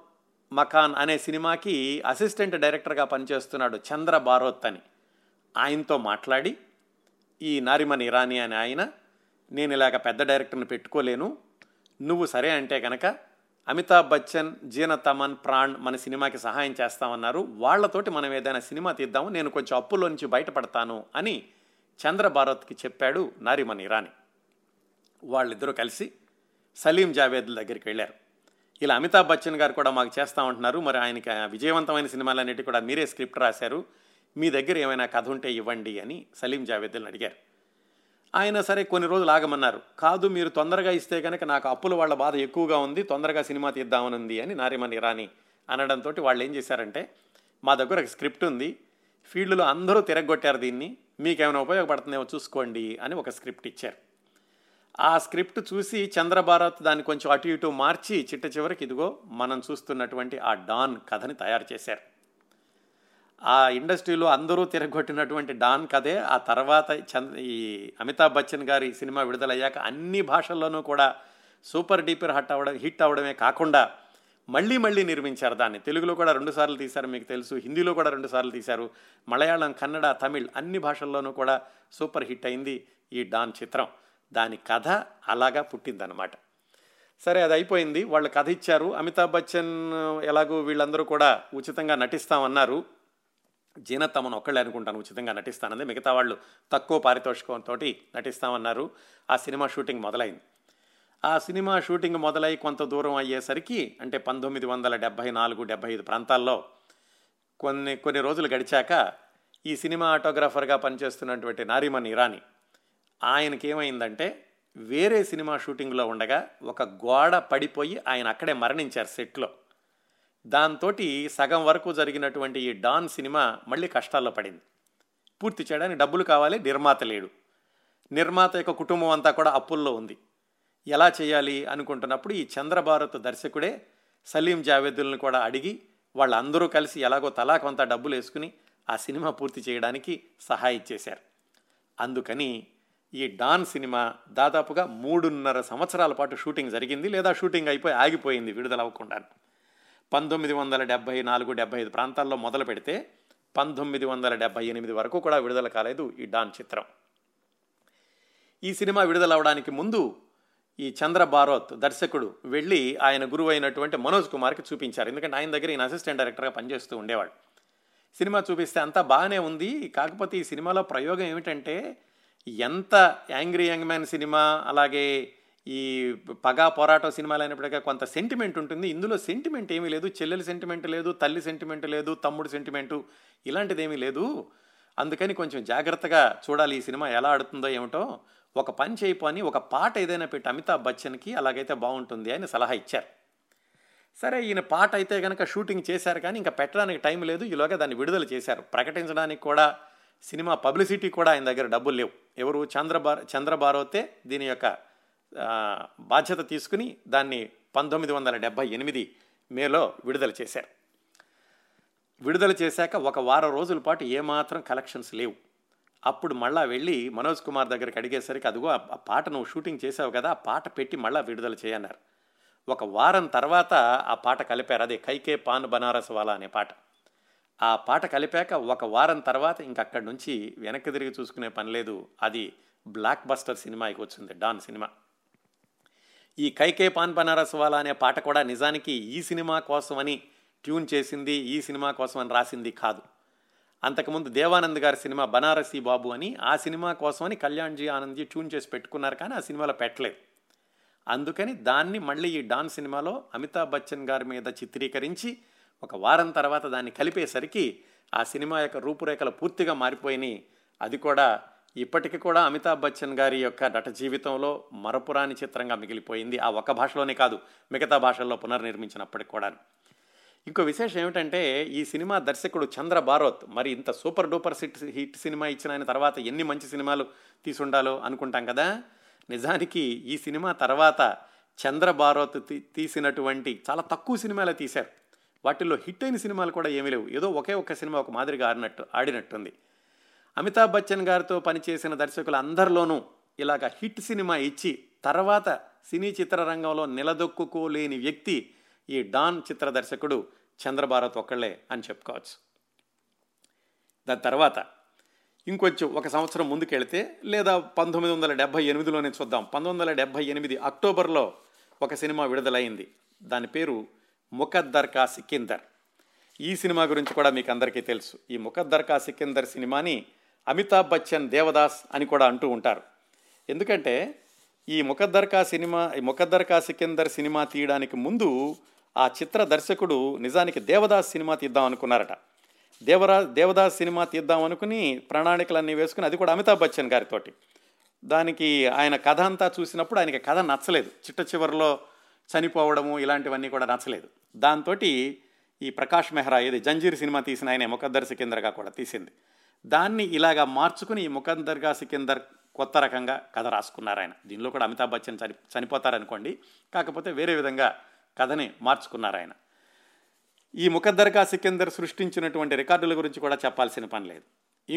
మకాన్ అనే సినిమాకి అసిస్టెంట్ డైరెక్టర్గా పనిచేస్తున్నాడు చంద్రబారోత్ అని. ఆయనతో మాట్లాడి ఈ నారిమన్ ఇరానీ అని ఆయన, నేను ఇలాగ పెద్ద డైరెక్టర్ని పెట్టుకోలేను, నువ్వు సరే అంటే కనుక అమితాబ్ బచ్చన్, జీనత్ అమన్, ప్రాణ్ మన సినిమాకి సహాయం చేస్తామన్నారు, వాళ్లతోటి మనం ఏదైనా సినిమా తీద్దాము, నేను కొంచెం అప్పులో నుంచి బయటపడతాను అని చంద్రబారోత్కి చెప్పాడు నారిమన్ ఇరానీ. వాళ్ళిద్దరూ కలిసి సలీం జావేద్ల దగ్గరికి వెళ్ళారు. ఇలా అమితాబ్ బచ్చన్ గారు కూడా మాకు చేస్తూ ఉంటున్నారు, మరి ఆయనకి విజయవంతమైన సినిమాలన్నిటి కూడా మీరే స్క్రిప్ట్ రాశారు, మీ దగ్గర ఏమైనా కథ ఉంటే ఇవ్వండి అని సలీం జావేద్ని అడిగారు. ఆయన సరే కొన్ని రోజులు ఆగమన్నారు. కాదు, మీరు తొందరగా ఇస్తే కనుక నాకు అప్పుల వాళ్ళ బాధ ఎక్కువగా ఉంది, తొందరగా సినిమా తీద్దామనుంది అని నారిమన్ ఇరానీ అనడంతో వాళ్ళు ఏం చేశారంటే, మా దగ్గర ఒక స్క్రిప్ట్ ఉంది, ఫీల్డ్లో అందరూ తిరగొట్టారు, దీన్ని మీకేమైనా ఉపయోగపడుతుందేమో చూసుకోండి అని ఒక స్క్రిప్ట్ ఇచ్చారు. ఆ స్క్రిప్ట్ చూసి చంద్రబారోత్ దాన్ని కొంచెం అటు ఇటు మార్చి చిట్ట చివరికి ఇదిగో మనం చూస్తున్నటువంటి ఆ డాన్ కథని తయారు చేశారు. ఆ ఇండస్ట్రీలో అందరూ తిరగొట్టినటువంటి డాన్ కథే ఆ తర్వాత ఈ అమితాబ్ బచ్చన్ గారి సినిమా విడుదలయ్యాక అన్ని భాషల్లోనూ కూడా సూపర్ డీపర్ హిట్ అవ్వడమే కాకుండా మళ్ళీ మళ్ళీ నిర్మించారు దాన్ని. తెలుగులో కూడా 2 సార్లు తీశారు, మీకు తెలుసు, హిందీలో కూడా 2 సార్లు తీశారు, మలయాళం, కన్నడ, తమిళ్ అన్ని భాషల్లోనూ కూడా సూపర్ హిట్ అయింది ఈ డాన్ చిత్రం. దాని కథ అలాగా పుట్టిందనమాట. సరే, అది అయిపోయింది, వాళ్ళు కథ ఇచ్చారు. అమితాబ్ బచ్చన్ ఎలాగూ వీళ్ళందరూ కూడా ఉచితంగా నటిస్తామన్నారు. జీనత్ తమను ఒక్కళ్ళే అనుకుంటాను ఉచితంగా నటిస్తానంది, మిగతా వాళ్ళు తక్కువ పారితోషికంతో నటిస్తామన్నారు. ఆ సినిమా షూటింగ్ మొదలైంది. ఆ సినిమా షూటింగ్ మొదలై కొంత దూరం అయ్యేసరికి, అంటే 1974-75 ప్రాంతాల్లో కొన్ని రోజులు గడిచాక, ఈ సినిమా ఆటోగ్రాఫర్గా పనిచేస్తున్నటువంటి నారిమన్ ఇరానీ ఆయనకేమైందంటే వేరే సినిమా షూటింగ్లో ఉండగా ఒక గోడ పడిపోయి ఆయన అక్కడే మరణించారు సెట్లో. దాంతో సగం వరకు జరిగినటువంటి ఈ డాన్ సినిమా మళ్ళీ కష్టాల్లో పడింది. పూర్తి చేయడానికి డబ్బులు కావాలి, నిర్మాత లేడు, నిర్మాత యొక్క కుటుంబం అంతా కూడా అప్పుల్లో ఉంది. ఎలా చేయాలి అనుకుంటున్నప్పుడు ఈ చంద్రభారత్ దర్శకుడే సలీం జావేదుల్ని కూడా అడిగి వాళ్ళందరూ కలిసి ఎలాగో తలా కొంత డబ్బులు వేసుకుని ఆ సినిమా పూర్తి చేయడానికి సహాయం చేశారు. అందుకని ఈ డాన్ సినిమా దాదాపుగా 3.5 సంవత్సరాల పాటు షూటింగ్ జరిగింది, లేదా షూటింగ్ అయిపోయి ఆగిపోయింది విడుదలవ్వకుండా. 1974-75 ప్రాంతాల్లో మొదలు పెడితే 1978 వరకు కూడా విడుదల కాలేదు ఈ డాన్ చిత్రం. ఈ సినిమా విడుదలవడానికి ముందు ఈ చంద్రభారత్ దర్శకుడు వెళ్ళి ఆయన గురువు అయినటువంటి మనోజ్ కుమార్కి చూపించారు. ఎందుకంటే ఆయన దగ్గర ఈయన అసిస్టెంట్ డైరెక్టర్గా పనిచేస్తూ ఉండేవాడు. సినిమా చూపిస్తే అంతా బాగానే ఉంది, కాకపోతే ఈ సినిమాలో ప్రయోగం ఏమిటంటే ఎంత యాంగ్రీ యంగ్ మ్యాన్ సినిమా, అలాగే ఈ పగా పోరాటం సినిమాలు అయినప్పటికీ కొంత సెంటిమెంట్ ఉంటుంది. ఇందులో సెంటిమెంట్ ఏమీ లేదు, చెల్లెల సెంటిమెంట్ లేదు, తల్లి సెంటిమెంట్ లేదు, తమ్ముడు సెంటిమెంటు ఇలాంటిదేమీ లేదు. అందుకని కొంచెం జాగ్రత్తగా చూడాలి ఈ సినిమా ఎలా ఆడుతుందో ఏమిటో, ఒక పని చేయపోని ఒక పాట ఏదైనా పెట్టి అమితాబ్ బచ్చన్కి అలాగైతే బాగుంటుంది అని సలహా ఇచ్చారు. సరే, ఈయన పాట అయితే కనుక షూటింగ్ చేశారు, కానీ ఇంకా పెట్టడానికి టైం లేదు, ఈలోగా దాన్ని విడుదల చేశారు. ప్రకటించడానికి కూడా సినిమా పబ్లిసిటీ కూడా ఆయన దగ్గర డబ్బులు లేవు. ఎవరు చంద్రభారతే దీని యొక్క బాధ్యత తీసుకుని దాన్ని 1978 మేలో విడుదల చేశారు. విడుదల చేశాక ఒక వారం రోజుల పాటు ఏమాత్రం కలెక్షన్స్ లేవు. అప్పుడు మళ్ళా వెళ్ళి మనోజ్ కుమార్ దగ్గరికి అడిగేసరికి, అదిగో ఆ పాట నువ్వు షూటింగ్ చేసావు కదా, ఆ పాట పెట్టి మళ్ళీ విడుదల చేయన్నారు. ఒక వారం తర్వాత ఆ పాట కలిపారు, అదే కైకే పాన్ బనారస్ వాలా అనే పాట. ఆ పాట కలిపాక ఒక వారం తర్వాత ఇంకక్కడి నుంచి వెనక్కి తిరిగి చూసుకునే పని లేదు, అది బ్లాక్ బస్టర్ సినిమాకి వచ్చింది డాన్ సినిమా. ఈ కైకే పాన్ బనారస్ వాలా అనే పాట కూడా నిజానికి ఈ సినిమా కోసమని ట్యూన్ చేసింది, ఈ సినిమా కోసమని రాసింది కాదు. అంతకుముందు దేవానంద్ గారి సినిమా బనారసీ బాబు అని, ఆ సినిమా కోసమని కళ్యాణ్జీ ఆనంద్జీ ట్యూన్ చేసి పెట్టుకున్నారు, కానీ ఆ సినిమాలో పెట్టలేదు. అందుకని దాన్ని మళ్ళీ ఈ డాన్ సినిమాలో అమితాబ్ బచ్చన్ గారి మీద చిత్రీకరించి ఒక వారం తర్వాత దాన్ని కలిపేసరికి ఆ సినిమా యొక్క రూపురేఖలు పూర్తిగా మారిపోయినాయి. అది కూడా ఇప్పటికీ కూడా అమితాబ్ బచ్చన్ గారి యొక్క నట జీవితంలో మరపురాని చిత్రంగా మిగిలిపోయింది. ఆ ఒక్క భాషలోనే కాదు, మిగతా భాషల్లో పునర్నిర్మించినప్పటికి కూడా. ఇంకో విశేషం ఏమిటంటే ఈ సినిమా దర్శకుడు చంద్రభారత్ మరి ఇంత సూపర్ డూపర్ హిట్ సినిమా ఇచ్చిన ఆయన తర్వాత ఎన్ని మంచి సినిమాలు తీసుండాలో అనుకుంటాం కదా. నిజానికి ఈ సినిమా తర్వాత చంద్రభారత్ తీసినటువంటి చాలా తక్కువ సినిమాలే తీశారు. వాటిల్లో హిట్ అయిన సినిమాలు కూడా ఏమీ లేవు, ఏదో ఒకే ఒక్క సినిమా ఒక మాదిరిగా ఆడినట్టుంది. అమితాబ్ బచ్చన్ గారితో పనిచేసిన దర్శకులు అందరిలోనూ ఇలాగ హిట్ సినిమా ఇచ్చి తర్వాత సినీ చిత్రరంగంలో నిలదొక్కుకోలేని వ్యక్తి ఈ డాన్ చిత్ర దర్శకుడు చంద్రభారత్ ఒక్కళ్ళే అని చెప్పుకోవచ్చు. దాని తర్వాత ఇంకొంచెం ఒక సంవత్సరం ముందుకెళ్తే, లేదా 1978లోనే చూద్దాం, 1978 అక్టోబర్లో ఒక సినిమా విడుదలైంది. దాని పేరు ముఖద్దర్ కా సికిందర్. ఈ సినిమా గురించి కూడా మీకు అందరికీ తెలుసు. ఈ ముఖద్దర్ కా సికిందర్ సినిమాని అమితాబ్ బచ్చన్ దేవదాస్ అని కూడా అంటూ ఉంటారు. ఎందుకంటే ఈ ముఖద్దర్ కా సికిందర్ సినిమా తీయడానికి ముందు ఆ చిత్ర దర్శకుడు నిజానికి దేవదాస్ సినిమా తీద్దాం అనుకున్నారట. దేవదాస్ సినిమా తీద్దాం అనుకుని ప్రణాళికలన్నీ వేసుకుని, అది కూడా అమితాబ్ బచ్చన్ గారితోటి. దానికి ఆయన కథ అంతా చూసినప్పుడు ఆయనకి కథ నచ్చలేదు, చిట్ట చివరిలో చనిపోవడము ఇలాంటివన్నీ కూడా నచ్చలేదు. దాంతో ఈ ప్రకాష్ మెహ్రా ఇది జంజీర్ సినిమా తీసిన ఆయనే ముఖద్దర్ సికిందర్గా కూడా తీసింది. దాన్ని ఇలాగా మార్చుకుని ఈ ముఖద్దర్ కా సికిందర్ కొత్త రకంగా కథ రాసుకున్నారు ఆయన. దీనిలో కూడా అమితాబ్ బచ్చన్ చనిపోతారనుకోండి, కాకపోతే వేరే విధంగా కథని మార్చుకున్నారు ఆయన. ఈ ముఖద్దర్ కా సికిందర్ సృష్టించినటువంటి రికార్డుల గురించి కూడా చెప్పాల్సిన పని లేదు.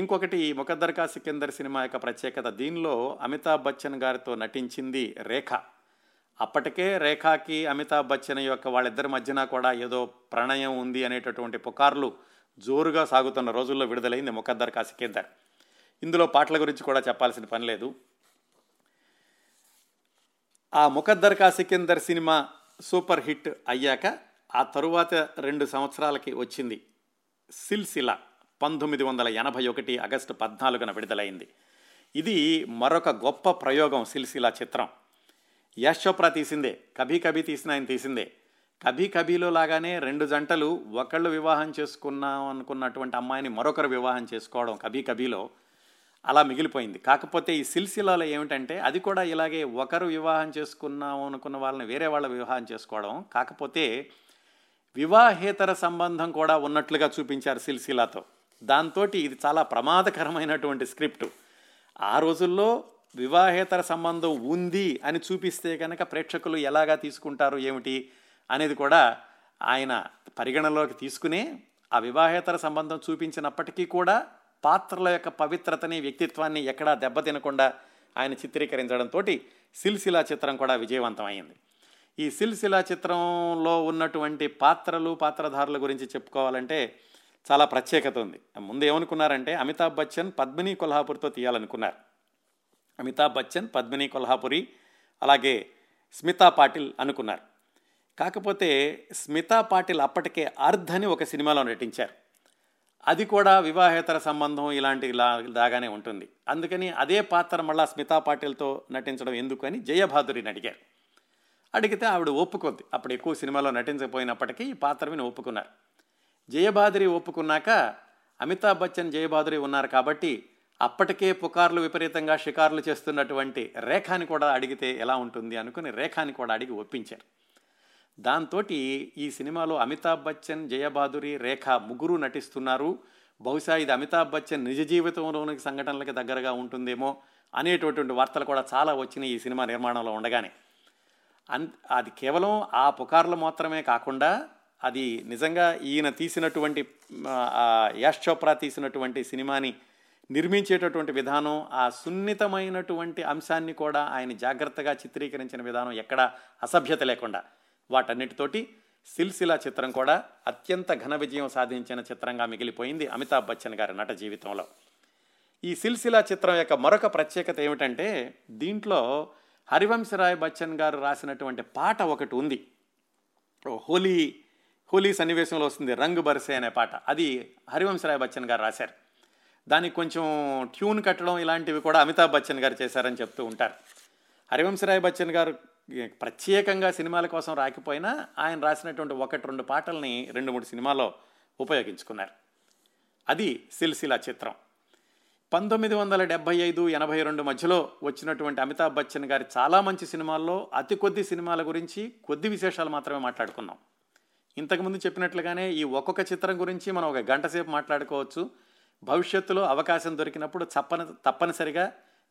ఇంకొకటి, ఈ ముఖద్దర్ కా సికిందర్ సినిమా యొక్క ప్రత్యేకత, దీనిలో అమితాబ్ బచ్చన్ గారితో నటించింది రేఖ. అప్పటికే రేఖాకి అమితాబ్ బచ్చన్ యొక్క వాళ్ళిద్దరి మధ్యన కూడా ఏదో ప్రణయం ఉంది అనేటటువంటి పుకార్లు జోరుగా సాగుతున్న రోజుల్లో విడుదలైంది ముఖద్దర్ కా సికిందర్. ఇందులో పాటల గురించి కూడా చెప్పాల్సిన పని లేదు. ఆ ముఖద్దర్ కా సికిందర్ సినిమా సూపర్ హిట్ అయ్యాక ఆ తరువాత 2 సంవత్సరాలకి వచ్చింది సిల్సిలా. 1981 ఆగస్టు 14న విడుదలైంది. ఇది మరొక గొప్ప ప్రయోగం సిల్సిలా చిత్రం. యశ్ చోప్రా తీసిందే, కభీ కభీ తీసిన ఆయన తీసిందే. కభీ కభీలో లాగానే 2 జంటలు ఒకళ్ళు వివాహం చేసుకున్నాం అనుకున్నటువంటి అమ్మాయిని మరొకరు వివాహం చేసుకోవడం కభీ కభీలో. అలా మిగిలిపోయింది. కాకపోతే ఈ సిల్సిలాలో ఏమిటంటే అది కూడా ఇలాగే ఒకరు వివాహం చేసుకున్నాం అనుకున్న వాళ్ళని వేరే వాళ్ళ వివాహం చేసుకోవడం, కాకపోతే వివాహేతర సంబంధం కూడా ఉన్నట్లుగా చూపించారు సిల్సిలాతో. దాంతో ఇది చాలా ప్రమాదకరమైనటువంటి స్క్రిప్టు. ఆ రోజుల్లో వివాహేతర సంబంధం ఉంది అని చూపిస్తే కనుక ప్రేక్షకులు ఎలాగా తీసుకుంటారు ఏమిటి అనేది కూడా ఆయన పరిగణలోకి తీసుకునే ఆ వివాహేతర సంబంధం చూపించినప్పటికీ కూడా పాత్రల యొక్క పవిత్రతని, వ్యక్తిత్వాన్ని ఎక్కడా దెబ్బతినకుండా ఆయన చిత్రీకరించడంతో సిల్సిలా చిత్రం కూడా విజయవంతమైంది. ఈ సిల్సిలా చిత్రంలో ఉన్నటువంటి పాత్రలు, పాత్రధారుల గురించి చెప్పుకోవాలంటే చాలా ప్రత్యేకత ఉంది. ముందు ఏమనుకున్నారంటే అమితాబ్ బచ్చన్ పద్మిని కొల్హాపూర్తో తీయాలనుకున్నారు. అమితాబ్ బచ్చన్, పద్మిని కొల్హాపురి, అలాగే స్మితా పాటిల్ అనుకున్నారు. కాకపోతే స్మితా పాటిల్ అప్పటికే అర్ధ్ అని ఒక సినిమాలో నటించారు. అది కూడా వివాహేతర సంబంధం ఇలాంటి దాగానే ఉంటుంది. అందుకని అదే పాత్ర మళ్ళీ స్మితా పాటిల్తో నటించడం ఎందుకు అని జయ బహదూరిని అడిగారు. అడిగితే ఆవిడ ఒప్పుకుంది. అప్పుడు ఎక్కువ సినిమాలో నటించకపోయినప్పటికీ ఈ పాత్రని ఒప్పుకున్నారు. జయబహదూరి ఒప్పుకున్నాక అమితాబ్ బచ్చన్, జయబహదూరి ఉన్నారు కాబట్టి అప్పటికే పుకార్లు విపరీతంగా షికార్లు చేస్తున్నటువంటి రేఖాని కూడా అడిగితే ఎలా ఉంటుంది అనుకుని రేఖాని కూడా అడిగి ఒప్పించారు. దాంతో ఈ సినిమాలో అమితాబ్ బచ్చన్, జయబహదూరి, రేఖ ముగ్గురు నటిస్తున్నారు. బహుశా ఇది అమితాబ్ బచ్చన్ నిజ జీవితంలోని సంఘటనలకు దగ్గరగా ఉంటుందేమో అనేటటువంటి వార్తలు కూడా చాలా వచ్చినాయి ఈ సినిమా నిర్మాణంలో ఉండగానే. అది కేవలం ఆ పుకార్లు మాత్రమే కాకుండా అది నిజంగా ఈయన తీసినటువంటి యష్ చోప్రా తీసినటువంటి సినిమాని నిర్మించేటటువంటి విధానం, ఆ సున్నితమైనటువంటి అంశాన్ని కూడా ఆయన జాగ్రత్తగా చిత్రీకరించిన విధానం, ఎక్కడా అసభ్యత లేకుండా, వాటన్నిటితోటి సిల్సిలా చిత్రం కూడా అత్యంత ఘన విజయం సాధించిన చిత్రంగా మిగిలిపోయింది అమితాబ్ బచ్చన్ గారి నట జీవితంలో. ఈ సిల్సిలా చిత్రం యొక్క మరొక ప్రత్యేకత ఏమిటంటే దీంట్లో హరివంశ్ రాయ్ బచ్చన్ గారు రాసినటువంటి పాట ఒకటి ఉంది. హోలీ సన్నివేశంలో వస్తుంది రంగు బరిసే అనే పాట. అది హరివంశ్ రాయ్ బచ్చన్ గారు రాశారు. దానికి కొంచెం ట్యూన్ కట్టడం ఇలాంటివి కూడా అమితాబ్ బచ్చన్ గారు చేశారని చెప్తూ ఉంటారు. హరివంశ్ రాయ్ బచ్చన్ గారు ప్రత్యేకంగా సినిమాల కోసం రాకపోయినా ఆయన రాసినటువంటి ఒకటి రెండు పాటల్ని 2-3 సినిమాల్లో ఉపయోగించుకున్నారు. అది సిల్సిలా చిత్రం. 1975-82 మధ్యలో వచ్చినటువంటి అమితాబ్ బచ్చన్ గారి చాలా మంచి సినిమాల్లో అతి కొద్ది సినిమాల గురించి కొద్ది విశేషాలు మాత్రమే మాట్లాడుకున్నాం. ఇంతకుముందు చెప్పినట్లుగానే ఈ ఒక్కొక్క చిత్రం గురించి మనం 1 గంట సేపు మాట్లాడుకోవచ్చు. భవిష్యత్తులో అవకాశం దొరికినప్పుడు తప్పనిసరిగా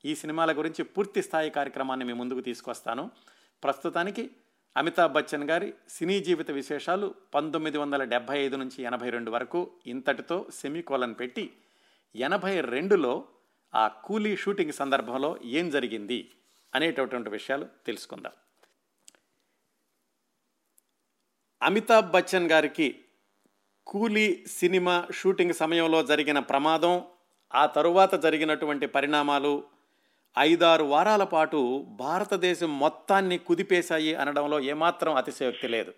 ఈ సినిమాల గురించి పూర్తి స్థాయి కార్యక్రమాన్ని మీ ముందుకు తీసుకొస్తాను. ప్రస్తుతానికి అమితాబ్ బచ్చన్ గారి సినీ జీవిత విశేషాలు 1975-82 వరకు ఇంతటితో సెమీకోలన్ పెట్టి 82లో ఆ కూలీ షూటింగ్ సందర్భంలో ఏం జరిగింది అనేటటువంటి విషయాలు తెలుసుకుందాం. అమితాబ్ బచ్చన్ గారికి కూలీ సినిమా షూటింగ్ సమయంలో జరిగిన ప్రమాదం, ఆ తరువాత జరిగినటువంటి పరిణామాలు 5-6 వారాల పాటు భారతదేశం మొత్తాన్ని కుదిపేశాయి అనడంలో ఏమాత్రం అతిశయోక్తి లేదు.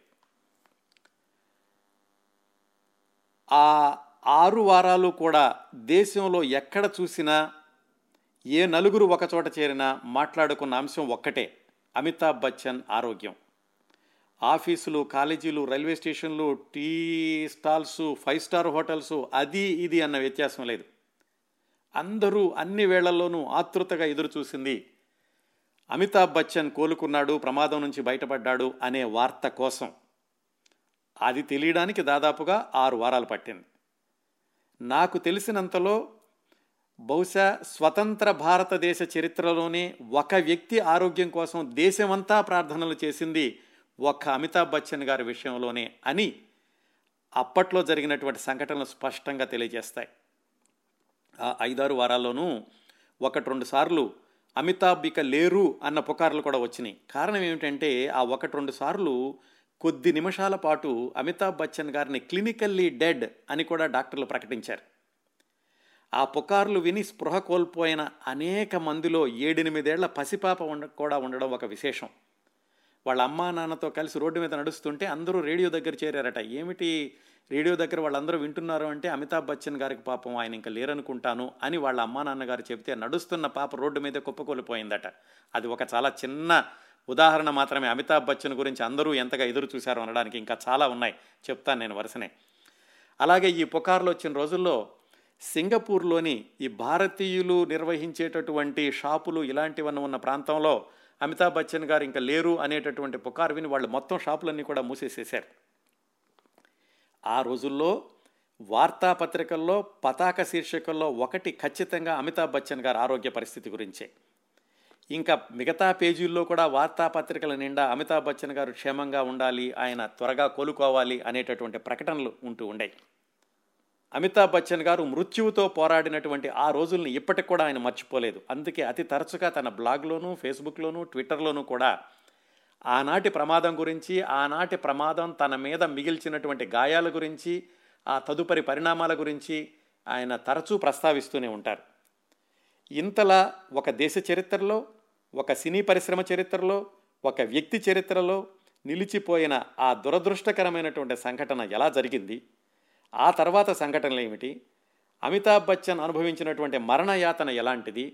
ఆ 6 వారాలు కూడా దేశంలో ఎక్కడ చూసినా ఏ నలుగురు ఒకచోట చేరినా మాట్లాడుకున్న అంశం ఒక్కటే, అమితాబ్ బచ్చన్ ఆరోగ్యం. ఆఫీసులు, కాలేజీలు, రైల్వే స్టేషన్లు, టీ స్టాల్సు, 5-స్టార్ హోటల్సు, అది ఇది అన్న వ్యత్యాసం లేదు. అందరూ అన్ని వేళల్లోనూ ఆతృతగా ఎదురుచూసింది అమితాబ్ బచ్చన్ కోలుకున్నాడు, ప్రమాదం నుంచి బయటపడ్డాడు అనే వార్త కోసం. అది తెలియడానికి దాదాపుగా 6 వారాలు పట్టింది. నాకు తెలిసినంతలో బహుశా స్వతంత్ర భారతదేశ చరిత్రలోనే ఒక వ్యక్తి ఆరోగ్యం కోసం దేశమంతా ప్రార్థనలు చేసింది ఒక్క అమితాబ్ బచ్చన్ గారి విషయంలోనే అని అప్పట్లో జరిగినటువంటి సంఘటనలు స్పష్టంగా తెలియజేస్తాయి. ఆ 5-6 వారాల్లోనూ 1-2 సార్లు అమితాబ్ ఇక లేరు అన్న పుకార్లు కూడా వచ్చినాయి. కారణం ఏమిటంటే ఆ 1-2 సార్లు కొద్ది నిమిషాల పాటు అమితాబ్ బచ్చన్ గారిని క్లినికల్లీ డెడ్ అని కూడా డాక్టర్లు ప్రకటించారు. ఆ పుకార్లు విని స్పృహ కోల్పోయిన అనేక మందిలో 7-8 ఏళ్ల పసిపాప కూడా ఉండడం ఒక విశేషం. వాళ్ళ అమ్మా నాన్నతో కలిసి రోడ్డు మీద నడుస్తుంటే అందరూ రేడియో దగ్గర చేరారట. ఏమిటి రేడియో దగ్గర వాళ్ళందరూ వింటున్నారు అంటే అమితాబ్ బచ్చన్ గారికి పాపం ఆయన ఇంకా లేరనుకుంటాను అని వాళ్ళ అమ్మా నాన్నగారు చెప్తే నడుస్తున్న పాప రోడ్డు మీద కుప్పకూలిపోయిందట. అది ఒక చాలా చిన్న ఉదాహరణ మాత్రమే. అమితాబ్ బచ్చన్ గురించి అందరూ ఎంతగా ఎదురు చూశారు అనడానికి ఇంకా చాలా ఉన్నాయి, చెప్తాను నేను వరుసనే. అలాగే ఈ పుకార్లు వచ్చిన రోజుల్లో సింగపూర్లోని ఈ భారతీయులు నిర్వహించేటటువంటి షాపులు ఇలాంటివన్నీ ఉన్న ప్రాంతంలో అమితాబ్ బచ్చన్ గారు ఇంకా లేరు అనేటటువంటి పుకారు విని వాళ్ళు మొత్తం షాపులన్నీ కూడా మూసేసేశారు. ఆ రోజుల్లో వార్తాపత్రికల్లో పతాక శీర్షికల్లో ఒకటి ఖచ్చితంగా అమితాబ్ బచ్చన్ గారు ఆరోగ్య పరిస్థితి గురించే. ఇంకా మిగతా పేజీల్లో కూడా వార్తాపత్రికల నిండా అమితాబ్ బచ్చన్ గారు క్షేమంగా ఉండాలి, ఆయన త్వరగా కోలుకోవాలి అనేటటువంటి ప్రకటనలు ఉంటూ ఉండేవి. అమితాబ్ బచ్చన్ గారు మృత్యువుతో పోరాడినటువంటి ఆ రోజుల్ని ఇప్పటికి కూడా ఆయన మర్చిపోలేదు. అందుకే అతి తరచుగా తన బ్లాగ్లోనూ, ఫేస్బుక్లోనూ, ట్విట్టర్లోనూ కూడా ఆనాటి ప్రమాదం గురించి, ఆనాటి ప్రమాదం తన మీద మిగిల్చినటువంటి గాయాల గురించి, ఆ తదుపరి పరిణామాల గురించి ఆయన తరచూ ప్రస్తావిస్తూనే ఉంటారు. ఇంతలా ఒక దేశ చరిత్రలో, ఒక సినీ పరిశ్రమ చరిత్రలో, ఒక వ్యక్తి చరిత్రలో నిలిచిపోయిన ఆ దురదృష్టకరమైనటువంటి సంఘటన ఎలా జరిగింది, ఆ తర్వాత సంఘటనలు ఏమిటి, అమితాబ్ బచ్చన్ అనుభవించినటువంటి మరణయాతన ఎలాంటిది,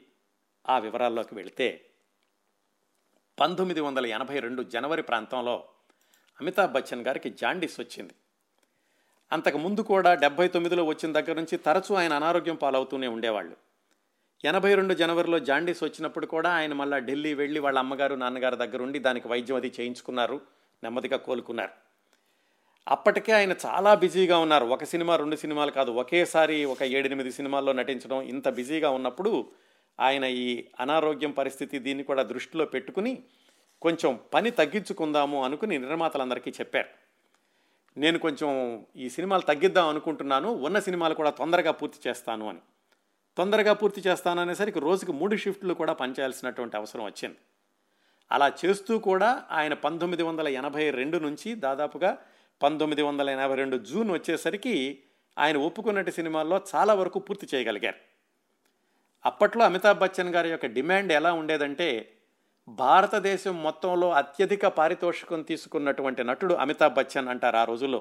ఆ వివరాల్లోకి వెళితే 1982 జనవరి ప్రాంతంలో అమితాబ్ బచ్చన్ గారికి జాండీస్ వచ్చింది. అంతకుముందు కూడా 79లో వచ్చిన దగ్గర నుంచి తరచూ ఆయన అనారోగ్యం పాలవుతూనే ఉండేవాళ్ళు. 82 జనవరిలో జాండీస్ వచ్చినప్పుడు కూడా ఆయన మళ్ళీ ఢిల్లీ వెళ్ళి వాళ్ళ అమ్మగారు, నాన్నగారు దగ్గర ఉండి దానికి వైద్యం అది చేయించుకున్నారు, నెమ్మదిగా కోలుకున్నారు. అప్పటికే ఆయన చాలా బిజీగా ఉన్నారు. ఒక సినిమా, రెండు సినిమాలు కాదు, ఒకేసారి ఒక 7-8 సినిమాల్లో నటించడం, ఇంత బిజీగా ఉన్నప్పుడు ఆయన ఈ అనారోగ్యం పరిస్థితి దీన్ని కూడా దృష్టిలో పెట్టుకుని కొంచెం పని తగ్గించుకుందాము అనుకుని నిర్మాతలందరికీ చెప్పారు, నేను కొంచెం ఈ సినిమాలు తగ్గిద్దాం అనుకుంటున్నాను, ఉన్న సినిమాలు కూడా తొందరగా పూర్తి చేస్తాను అని. తొందరగా పూర్తి చేస్తాను అనేసరికి రోజుకి 3 షిఫ్ట్లు కూడా పనిచేయాల్సినటువంటి అవసరం వచ్చింది. అలా చేస్తూ కూడా ఆయన 1982 నుంచి దాదాపుగా 1982 జూన్ వచ్చేసరికి ఆయన ఒప్పుకున్నట్టు సినిమాల్లో చాలా వరకు పూర్తి చేయగలిగారు. అప్పట్లో అమితాబ్ బచ్చన్ గారి యొక్క డిమాండ్ ఎలా ఉండేదంటే, భారతదేశం మొత్తంలో అత్యధిక పారితోషికం తీసుకున్నటువంటి నటుడు అమితాబ్ బచ్చన్ అంటారు ఆ రోజుల్లో.